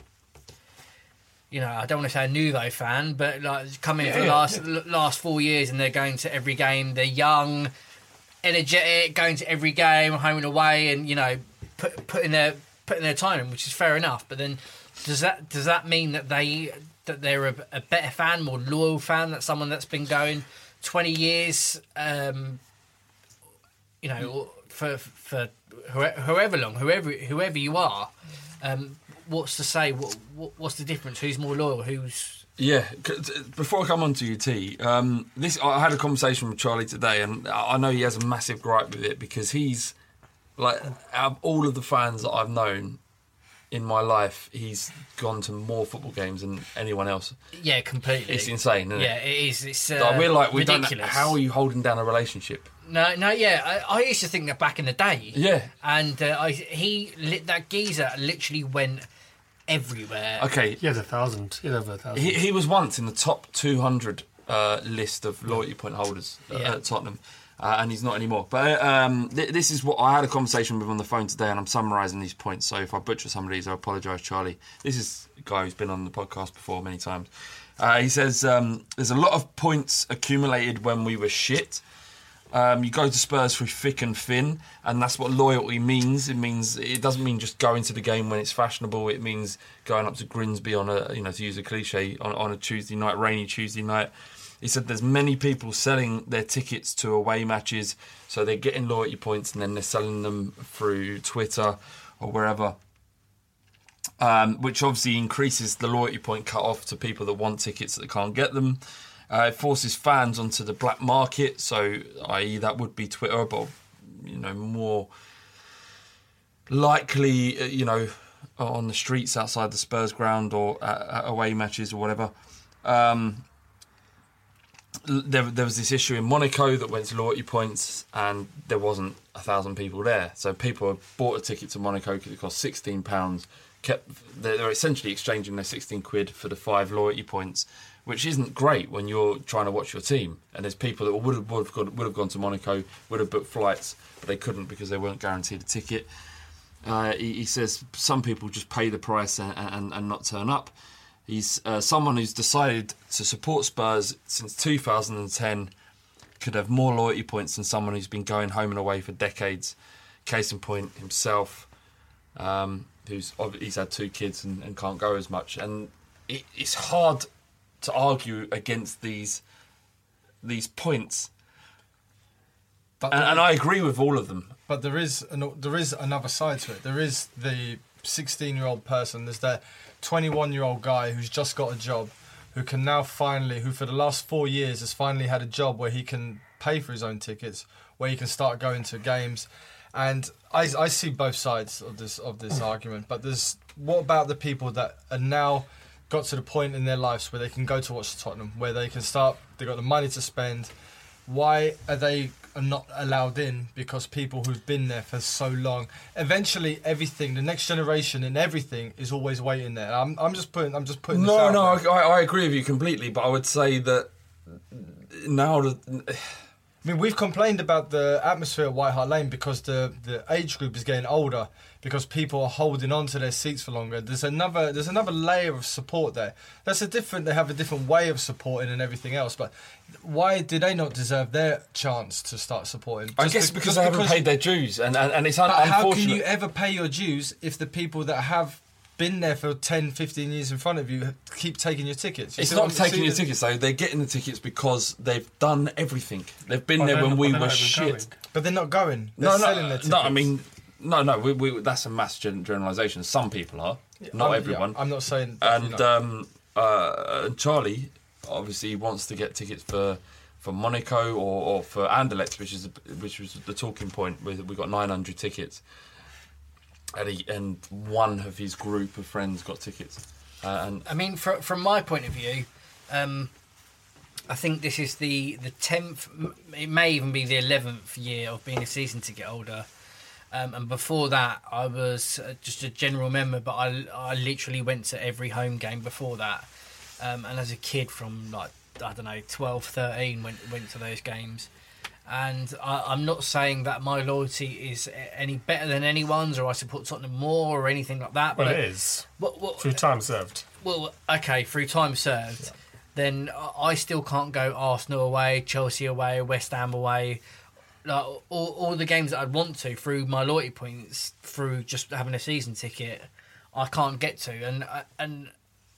you know, I don't want to say a nouveau fan, but like come in yeah, for the yeah, last yeah. L- last four years and they're going to every game. They're young, energetic, going to every game, home and away, and you know, put, putting their putting their time in, which is fair enough. But then. Does that does that mean that they that they're a, a better fan, more loyal fan, than someone that's been going twenty years, um, you know, for for however long, whoever whoever you are, um, what's to say? What, what what's the difference? Who's more loyal? Who's yeah? Before I come on to you, T, um, this I had a conversation with Charlie today, and I know he has a massive gripe with it because he's like out of all of the fans that I've known. In my life, he's gone to more football games than anyone else. Yeah, completely. It's insane, isn't yeah, it? Yeah, it is. It's uh, like, we're like, we ridiculous. Don't know, how are you holding down a relationship? No, no, yeah. I, I used to think that back in the day. Yeah. And uh, I, he lit that geezer literally went everywhere. Okay. He had a thousand. He had over a thousand. He, he was once in the top two hundred uh, list of loyalty point holders uh, yeah. at Tottenham. uh, and he's not anymore. But um, th- this is what I had a conversation with on the phone today, and I'm summarising these points. So if I butcher some of these, I apologise, Charlie. This is a guy who's been on the podcast before many times. Uh, he says, um, there's a lot of points accumulated when we were shit. Um, you go to Spurs through thick and thin, and that's what loyalty means. It means it doesn't mean just going to the game when it's fashionable. It means going up to Grimsby on a, you know, to use a cliche, on, on a Tuesday night, rainy Tuesday night. He said there's many people selling their tickets to away matches, so they're getting loyalty points and then they're selling them through Twitter or wherever. Um, which obviously increases the loyalty point cut off to people that want tickets that can't get them. Uh, it forces fans onto the black market, so that is that would be Twitter, but you know, more likely, you know, on the streets outside the Spurs ground or at, at away matches or whatever. Um, there, there was this issue in Monaco that went to loyalty points, and there wasn't a thousand people there, so people bought a ticket to Monaco because it cost sixteen pounds. Kept, they're essentially exchanging their sixteen quid for the five loyalty points, which isn't great when you're trying to watch your team. And there's people that would have, would have, gone, would have gone to Monaco, would have booked flights, but they couldn't because they weren't guaranteed a ticket. Uh, he, he says some people just pay the price and, and, and not turn up. He's uh, someone who's decided to support Spurs since two thousand ten could have more loyalty points than someone who's been going home and away for decades. Case in point, himself. Um... who's he's had two kids and, and can't go as much. And it, it's hard to argue against these these points. But and, and I agree with all of them. But there is an, there is another side to it. There is the sixteen-year-old person. There's the twenty-one-year-old guy who's just got a job, who can now finally, who for the last four years has finally had a job where he can pay for his own tickets, where he can start going to games. And I, I see both sides of this of this argument, but there's what about the people that are now got to the point in their lives where they can go to watch Tottenham, where they can start, they've got the money to spend. Why are they not allowed in? Because people who've been there for so long, eventually everything, the next generation and everything is always waiting there. I'm I'm just putting I'm just putting. This no, out no, there. I I agree with you completely, but I would say that now that. I mean, we've complained about the atmosphere at White Hart Lane because the, the age group is getting older, because people are holding on to their seats for longer. There's another there's another layer of support there. That's a different. They have a different way of supporting and everything else. But why do they not deserve their chance to start supporting? I just guess be, because they haven't because, paid their dues, and and, and it's un- but unfortunate. How can you ever pay your dues if the people that have been there for ten, fifteen years in front of you keep taking your tickets? You it's not taking your tickets though, they're getting the tickets because they've done everything. They've been oh, there when we were shit. Going. But they're not going. They're no, selling no, their tickets. No, I mean, no, no, we, we, that's a mass generalisation. Some people are, yeah, not I'm, everyone. Yeah, I'm not saying... And um, uh, Charlie, obviously, wants to get tickets for for Monaco or, or for Anderlecht, which is which was the talking point. We've got nine hundred tickets. And, he, and one of his group of friends got tickets. Uh, and I mean, for, from my point of view, um, I think this is the, the tenth, it may even be the eleventh year of being a season ticket holder. Um, and before that, I was just a general member, but I, I literally went to every home game before that. Um, and as a kid from, like, I don't know, twelve, thirteen, went, went to those games. And I, I'm not saying that my loyalty is any better than anyone's, or I support Tottenham more, or anything like that. Well, but it is. What, what, through time served. Well, okay, through time served. Yeah. Then I still can't go Arsenal away, Chelsea away, West Ham away, like all, all the games that I'd want to through my loyalty points, through just having a season ticket. I can't get to, and and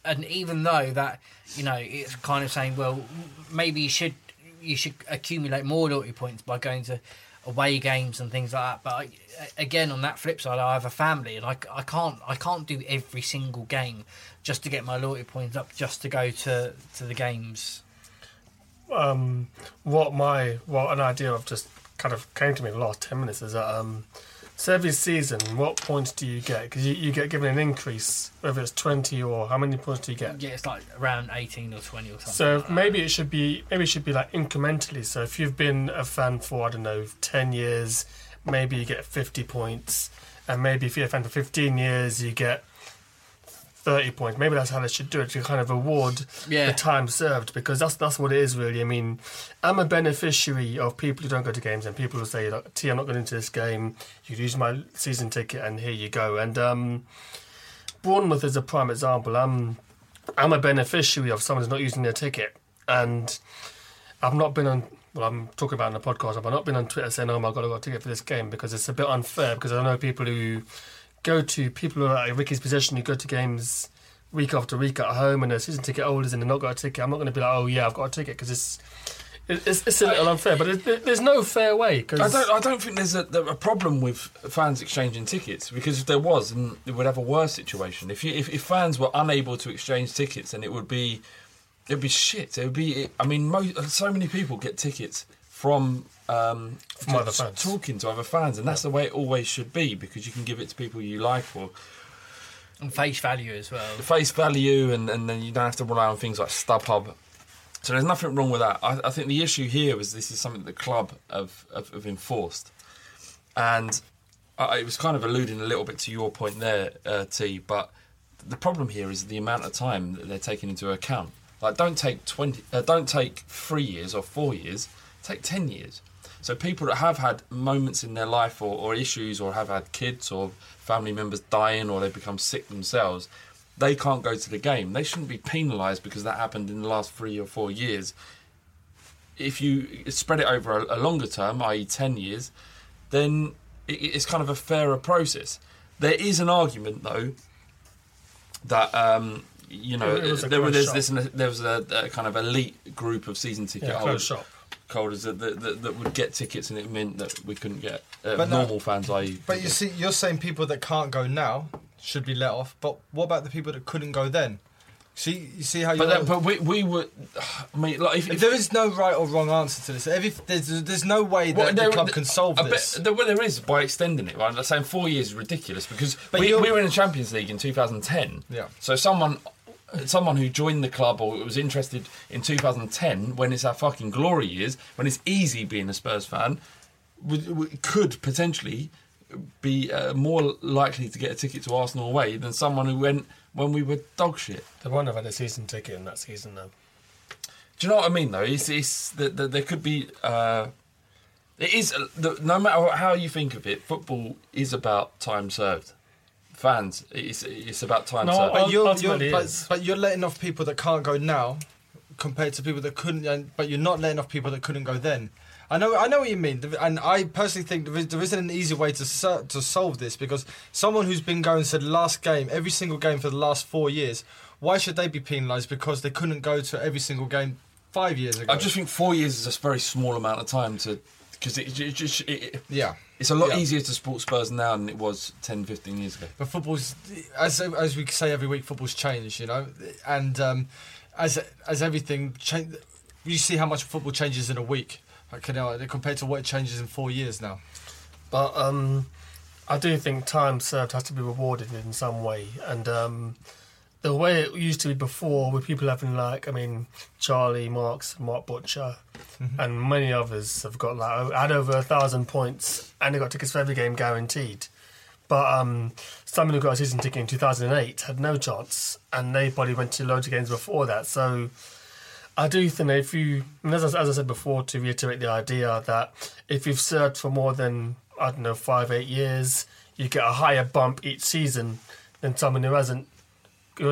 and even though that, you know, it's kind of saying, well, maybe you should. You should accumulate more loyalty points by going to away games and things like that. But I, again, on that flip side, I have a family, and I, I can't I can't do every single game just to get my loyalty points up, just to go to, to the games. Um, what my what an idea of just kind of came to me in the last ten minutes is that um, so every season, what points do you get? Because you, you get given an increase, whether it's twenty or how many points do you get? Yeah, it's like around eighteen or twenty or something. So like maybe that. it should be maybe it should be like incrementally. So if you've been a fan for I don't know ten years, maybe you get fifty points, and maybe if you're a fan for fifteen years, you get thirty points. Maybe that's how they should do it, to kind of reward yeah. the time served, because that's that's what it is, really. I mean, I'm a beneficiary of people who don't go to games and people who say, T, I'm not going into this game. You use my season ticket and here you go. And um, Bournemouth is a prime example. I'm, I'm a beneficiary of someone who's not using their ticket. And I've not been on... Well, I'm talking about in the podcast, I've not been on Twitter saying, oh my God, I've got a ticket for this game, because it's a bit unfair, because I know people who go to, people who are at Ricky's position who go to games week after week at home and they're season ticket holders and they've not got a ticket. I'm not going to be like, oh yeah, I've got a ticket, because it's, it's it's a little unfair, but it, there's no fair way. Cause I don't I don't think there's a, a problem with fans exchanging tickets, because if there was, then it would have a worse situation. If, you, if, if fans were unable to exchange tickets, then it would be... It'd be shit. It would be. I mean, most, so many people get tickets from um, from other fans, talking to other fans, and that's yeah. the way it always should be, because you can give it to people you like, or and face value as well. The face value, and, and then you don't have to rely on things like StubHub. So there's nothing wrong with that. I, I think the issue here is this is something the club have, have, have enforced, and I, it was kind of alluding a little bit to your point there, uh, T. But the problem here is the amount of time that they're taking into account. Like, don't take twenty, uh, don't take three years or four years. Take ten years. So people that have had moments in their life, or, or issues, or have had kids or family members dying, or they become sick themselves, they can't go to the game. They shouldn't be penalised because that happened in the last three or four years. If you spread it over a, a longer term, that is, ten years, then it, it's kind of a fairer process. There is an argument though that. Um, You know, there was this, there was a, a kind of elite group of season ticket yeah, holders, holders that, that, that, that would get tickets, and it meant that we couldn't get uh, normal no, fans. I. But you get. See, you're saying people that can't go now should be let off, but what about the people that couldn't go then? See, you see how you. But, that, but we we were. I mean, like, if, if there is no right or wrong answer to this. Every, there's there's no way that well, there, the club there, can solve this. There, well, there is by extending it. Right, I'm saying four years is ridiculous, because we, we were in the Champions League in two thousand ten. Yeah. So someone. Someone who joined the club or was interested in two thousand ten, when it's our fucking glory years, when it's easy being a Spurs fan, would, would, could potentially be uh, more likely to get a ticket to Arsenal away than someone who went when we were dog shit. They won't have had a season ticket in that season, though. Do you know what I mean, though? It's, it's the, the, there could be... Uh, it is uh, the, no matter how you think of it, football is about time served. Fans, it's it's about time. No, so. but, you're, you're, but, but you're letting off people that can't go now, compared to people that couldn't. But you're not letting off people that couldn't go then. I know, I know what you mean, and I personally think there, is, there isn't an easy way to ser- to solve this, because someone who's been going to the last game, every single game for the last four years, why should they be penalised because they couldn't go to every single game five years ago? I just think four years is a very small amount of time to. Because it, it just it, yeah, it's a lot yeah. easier to support Spurs now than it was ten, fifteen years ago. But football's, as as we say every week, football's changed, you know, and um, as as everything change, you see how much football changes in a week, like, you know, compared to what it changes in four years now. But um, I do think time served has to be rewarded in some way, and um, the way it used to be before, with people having like, I mean, Charlie Marks, Mark Butcher. Mm-hmm. And many others have got like had over a thousand points, and they got tickets for every game guaranteed. But um, someone who got a season ticket in two thousand eight had no chance, and they probably went to loads of games before that. So I do think that if you, and as, I, as I said before, to reiterate the idea that if you've served for more than I don't know five, eight years, you get a higher bump each season than someone who hasn't.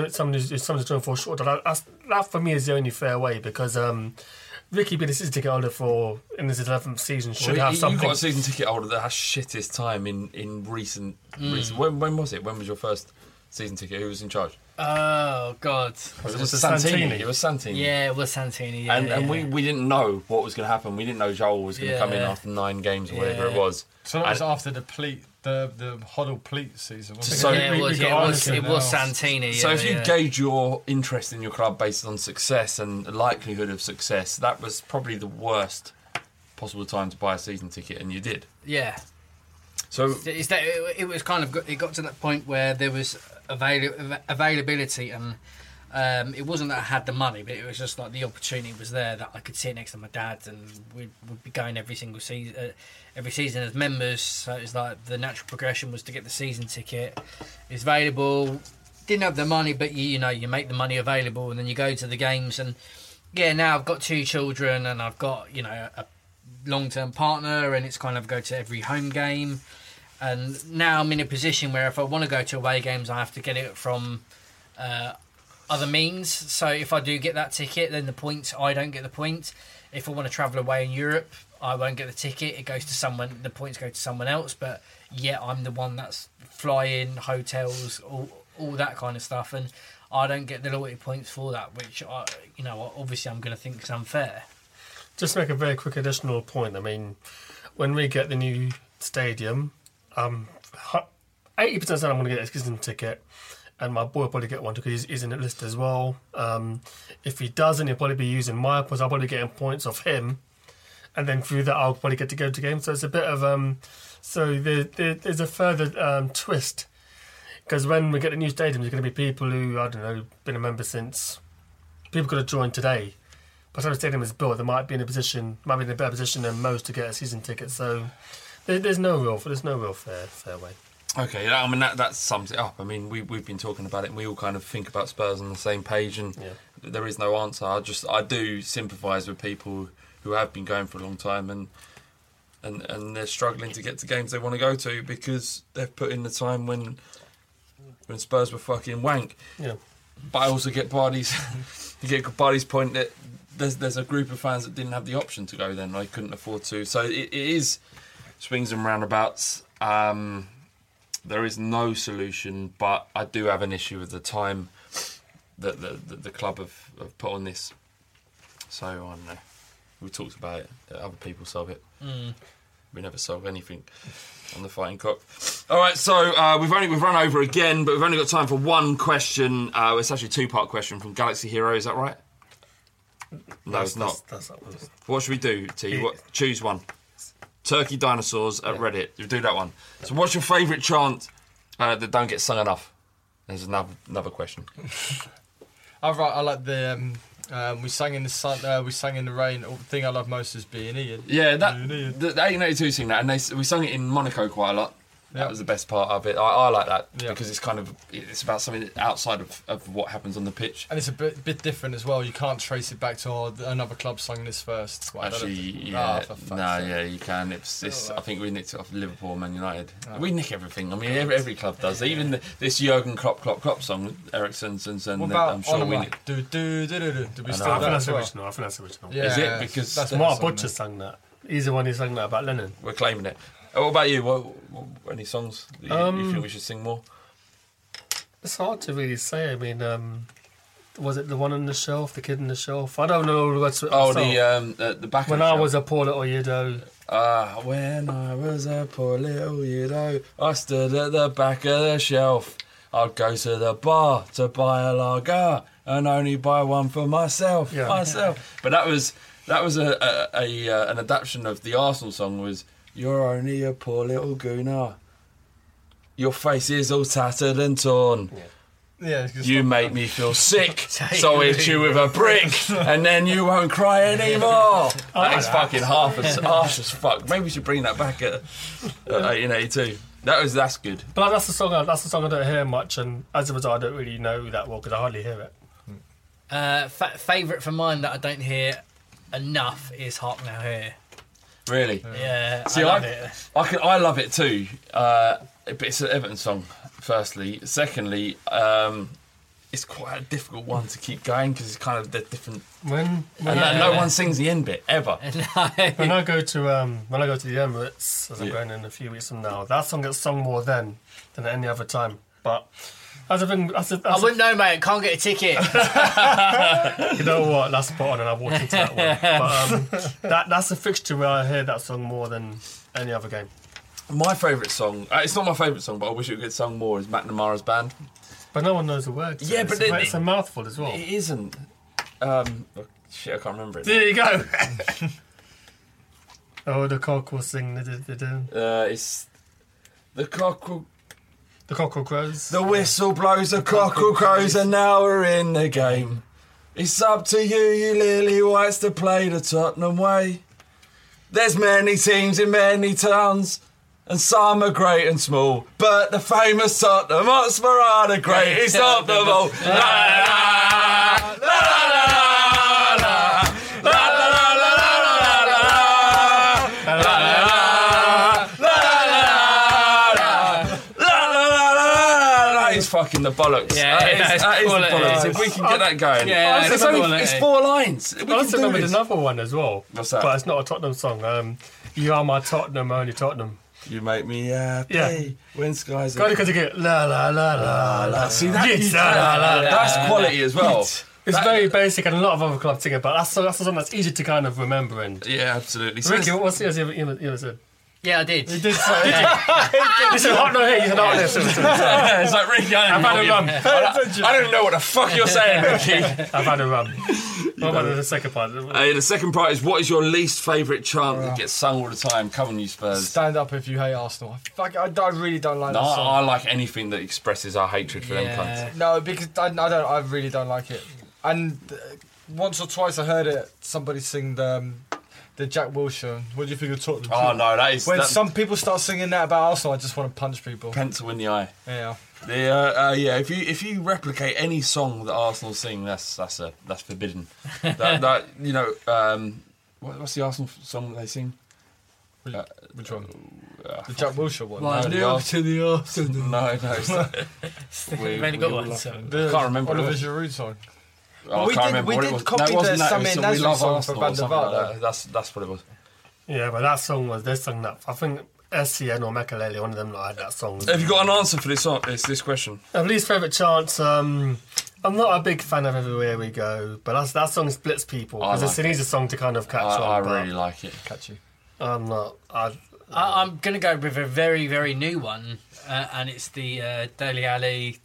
Someone who's someone who's trying to fall short. That that for me is the only fair way, because. Um, Ricky being a season ticket holder for in his eleventh season should well, have something. You got a season ticket holder that has shittest time in in recent. Mm. recent when, when was it? When was your first season ticket? Who was in charge? Oh God! It was Santini. Santini. It was Santini. Yeah, it was Santini. Yeah, and and yeah. we we didn't know what was going to happen. We didn't know Joel was going to yeah. come in after nine games or yeah. whatever it was. So that was and after the pleat. The the Hoddle Pleat season. So yeah, it was, yeah, it was, it was Santini. Yeah, so if you yeah. gauge your interest in your club based on success and the likelihood of success, that was probably the worst possible time to buy a season ticket, and you did. Yeah. So it's that, it was kind of it got to that point where there was avail- availability, and um, it wasn't that I had the money, but it was just like the opportunity was there that I could sit next to my dad, and we would be going every single season. Uh, every season as members, so it's like the natural progression was to get the season ticket. It's available, didn't have the money, but you, you know, you make the money available, and then you go to the games. And yeah, now I've got two children, and I've got, you know, a long-term partner, and it's kind of go to every home game. And now I'm in a position where if I want to go to away games, I have to get it from uh, other means. So if I do get that ticket, then the points, I don't get the points. If I want to travel away in Europe, I won't get the ticket. It goes to someone, the points go to someone else. But yeah, I'm the one that's flying, hotels, all, all that kind of stuff. And I don't get the loyalty points for that, which, I, you know, obviously I'm going to think is unfair. Just to make a very quick additional point, I mean, when we get the new stadium, um, eighty percent of the time I'm going to get an existing ticket, and my boy will probably get one too, because he's, he's in the list as well. Um, if he doesn't, he'll probably be using my points. I'll probably get points off him, and then through that I'll probably get to go to games. So it's a bit of... um. So there, there, there's a further um, twist, because when we get the new stadium, there's going to be people who, I don't know, been a member since... People could have joined today. By the time the stadium is built, they might be in a position, might be in a better position than most to get a season ticket. So there, there's no real, there's no real fair, fair way. Okay, I mean that, that sums it up. I mean we we've been talking about it, and we all kind of think about Spurs on the same page, and yeah. There is no answer. I just I do sympathise with people who have been going for a long time, and and and they're struggling to get to games they want to go to because they've put in the time when when Spurs were fucking wank. Yeah. But I also get Barney's you get Barney's point that. There's there's a group of fans that didn't have the option to go then. They couldn't afford to. So it, it is swings and roundabouts. Um, there is no solution, but I do have an issue with the time that the, the, the club have, have put on this. So, I don't know. We talked about it. Other people solve it. Mm. We never solve anything on the Fighting Cock. All right, so uh, we've only we've run over again, but we've only got time for one question. Uh, it's actually a two-part question from Galaxy Hero. Is that right? No, that's, it's not. That's, that's what should we do, T? What, choose one. Turkey dinosaurs at yeah. Reddit. You do that one. So, what's your favourite chant uh, that don't get sung enough? There's another another question. I I like the um, um, we sang in the sun, uh, we sang in the rain. The thing I love most is being Ian. Yeah, that the, the eighteen eighty-two sing that, and they we sung it in Monaco quite a lot. That yep. was the best part of it. I, I like that yep. because it's kind of it's about something outside of, of what happens on the pitch, and it's a bit, bit different as well. You can't trace it back to oh, another club sung this first. Well, Actually, yeah, oh, no, nah, yeah, you can. It's, it's I think we nicked it off Liverpool, Man United. Oh. We nick everything. I mean, every, every club does. Yeah. Even the, this Jürgen Klopp, Klopp, Klopp song, Ericsson, and what about I'm sure we nick. Do do do do do. Do we I still know, I think that's well? original. I think that's original. Yeah, is it because that's Mark Butcher sang that? He's the one who sang that about Lennon. We're claiming it. What about you? What, what, any songs that you, um, you think we should sing more? It's hard to really say. I mean, um, was it the one on the shelf, the kid on the shelf? I don't know. What's, what's oh, the, um, the the back. When of the I shelf. was a poor little weirdo. Ah, uh, when I was a poor little weirdo, I stood at the back of the shelf. I'd go to the bar to buy a lager and only buy one for myself. Yeah. Myself. Yeah. But that was that was a, a, a an adaptation of the Arsenal song was. You're only a poor little gooner. Your face is all tattered and torn. Yeah. Yeah, you make me feel sick, so I hit you with a brick, and then you won't cry anymore. That is fucking half as harsh as fuck. Maybe we should bring that back at eighteen eighty-two. That was that's good. But that's the song. I, that's the song I don't hear much, and as a result, I don't really know that well because I hardly hear it. Uh, fa- Favourite for mine that I don't hear enough is "Hark Now Hear." Really? Yeah. See, I love I, it. I, can, I love it too. Uh, but it's an Everton song, firstly. Secondly, um, it's quite a difficult one to keep going because it's kind of the different. When, when and yeah, no yeah. one sings the end bit ever. when I go to um, when I go to the Emirates, as I'm yeah. going in a few weeks from now, that song gets sung more then than at any other time. But. That's a thing, that's a, that's I wouldn't a... know, mate. Can't get a ticket. You know what? That's spot on, and I walked into that one. But um, that, that's a fixture where I hear that song more than any other game. My favourite song, uh, it's not my favourite song, but I wish it would get sung more, is McNamara's Band. But no one knows the words. Yeah, it. but it's, it, it's a mouthful as well. It isn't. Um, oh, shit, I can't remember it. There you go. Oh, the cock will sing. Uh, it's. The cock will. The cockle crows. The whistle blows, the, the cockle crows, crows, and now we're in the game. It's up to you, you lily whites, to play the Tottenham way. There's many teams in many towns, and some are great and small, but the famous Tottenham Hotspur are the greatest of them all. La la la la la la. Fucking the bollocks. Yeah, that yeah, is, that is the bollocks. It. If we can get that going, yeah, yeah, it's, it's, only, it's four lines. We I also remembered another one as well. What's that? But it's not a Tottenham song. Um, you are my Tottenham, only Tottenham. You make me happy. Yeah. When skies. Got because you get la la la la la. See that? Yes, la, la, la, la, that's quality as well. It's that, very basic, and a lot of other clubs sing it, but that's that's something that's easy to kind of remember. And yeah, absolutely. Ricky, so what's the other you ever said? Yeah, I did. You did so. Listen, hot no here, you said hot no. It's like, Ricky, I've had a rum. I don't know what the fuck you're saying, Ricky. I've had a rum. What about the second part? Uh, the second part is, what is your least favourite chant that gets sung all the time? Come on, you Spurs. Stand up if you hate Arsenal. I, I, I really don't like no, that song. I, I like anything that expresses our hatred for yeah. them cunts. No, because I, I don't. I really don't like it. And uh, once or twice I heard it, somebody sing the... Um, The Jack Wilshere. What do you think of Tottenham? Oh no, that is when that... some people start singing that about Arsenal. I just want to punch people. Pencil in the eye. Yeah. The, uh, uh, yeah. If you if you replicate any song that Arsenal sing, that's that's a that's forbidden. that, that you know. Um, what, what's the Arsenal song that they sing? Which, uh, which one? Uh, the Jack Wilshere one. Like, no, no, to the Arsenal. No, no. It's not, we, we got one. So. I can't remember. Oliver Giroud song. Oh, we did, we did copy no, the Sami Nasri song for Van der Vaart. Like that. That's that's what it was. Yeah, but that song was they sung that. I think S C N or Makaleli, one of them, like, had that song. Have you got an answer for this? This this question. At least favourite chants. Um, I'm not a big fan of Everywhere We Go, but that's, that song splits people because like it's an easy it. song to kind of catch I, on. I really like it. Catchy. I'm not. I, I, I'm going to go with a very very new one, uh, and it's the uh, Dele Alli.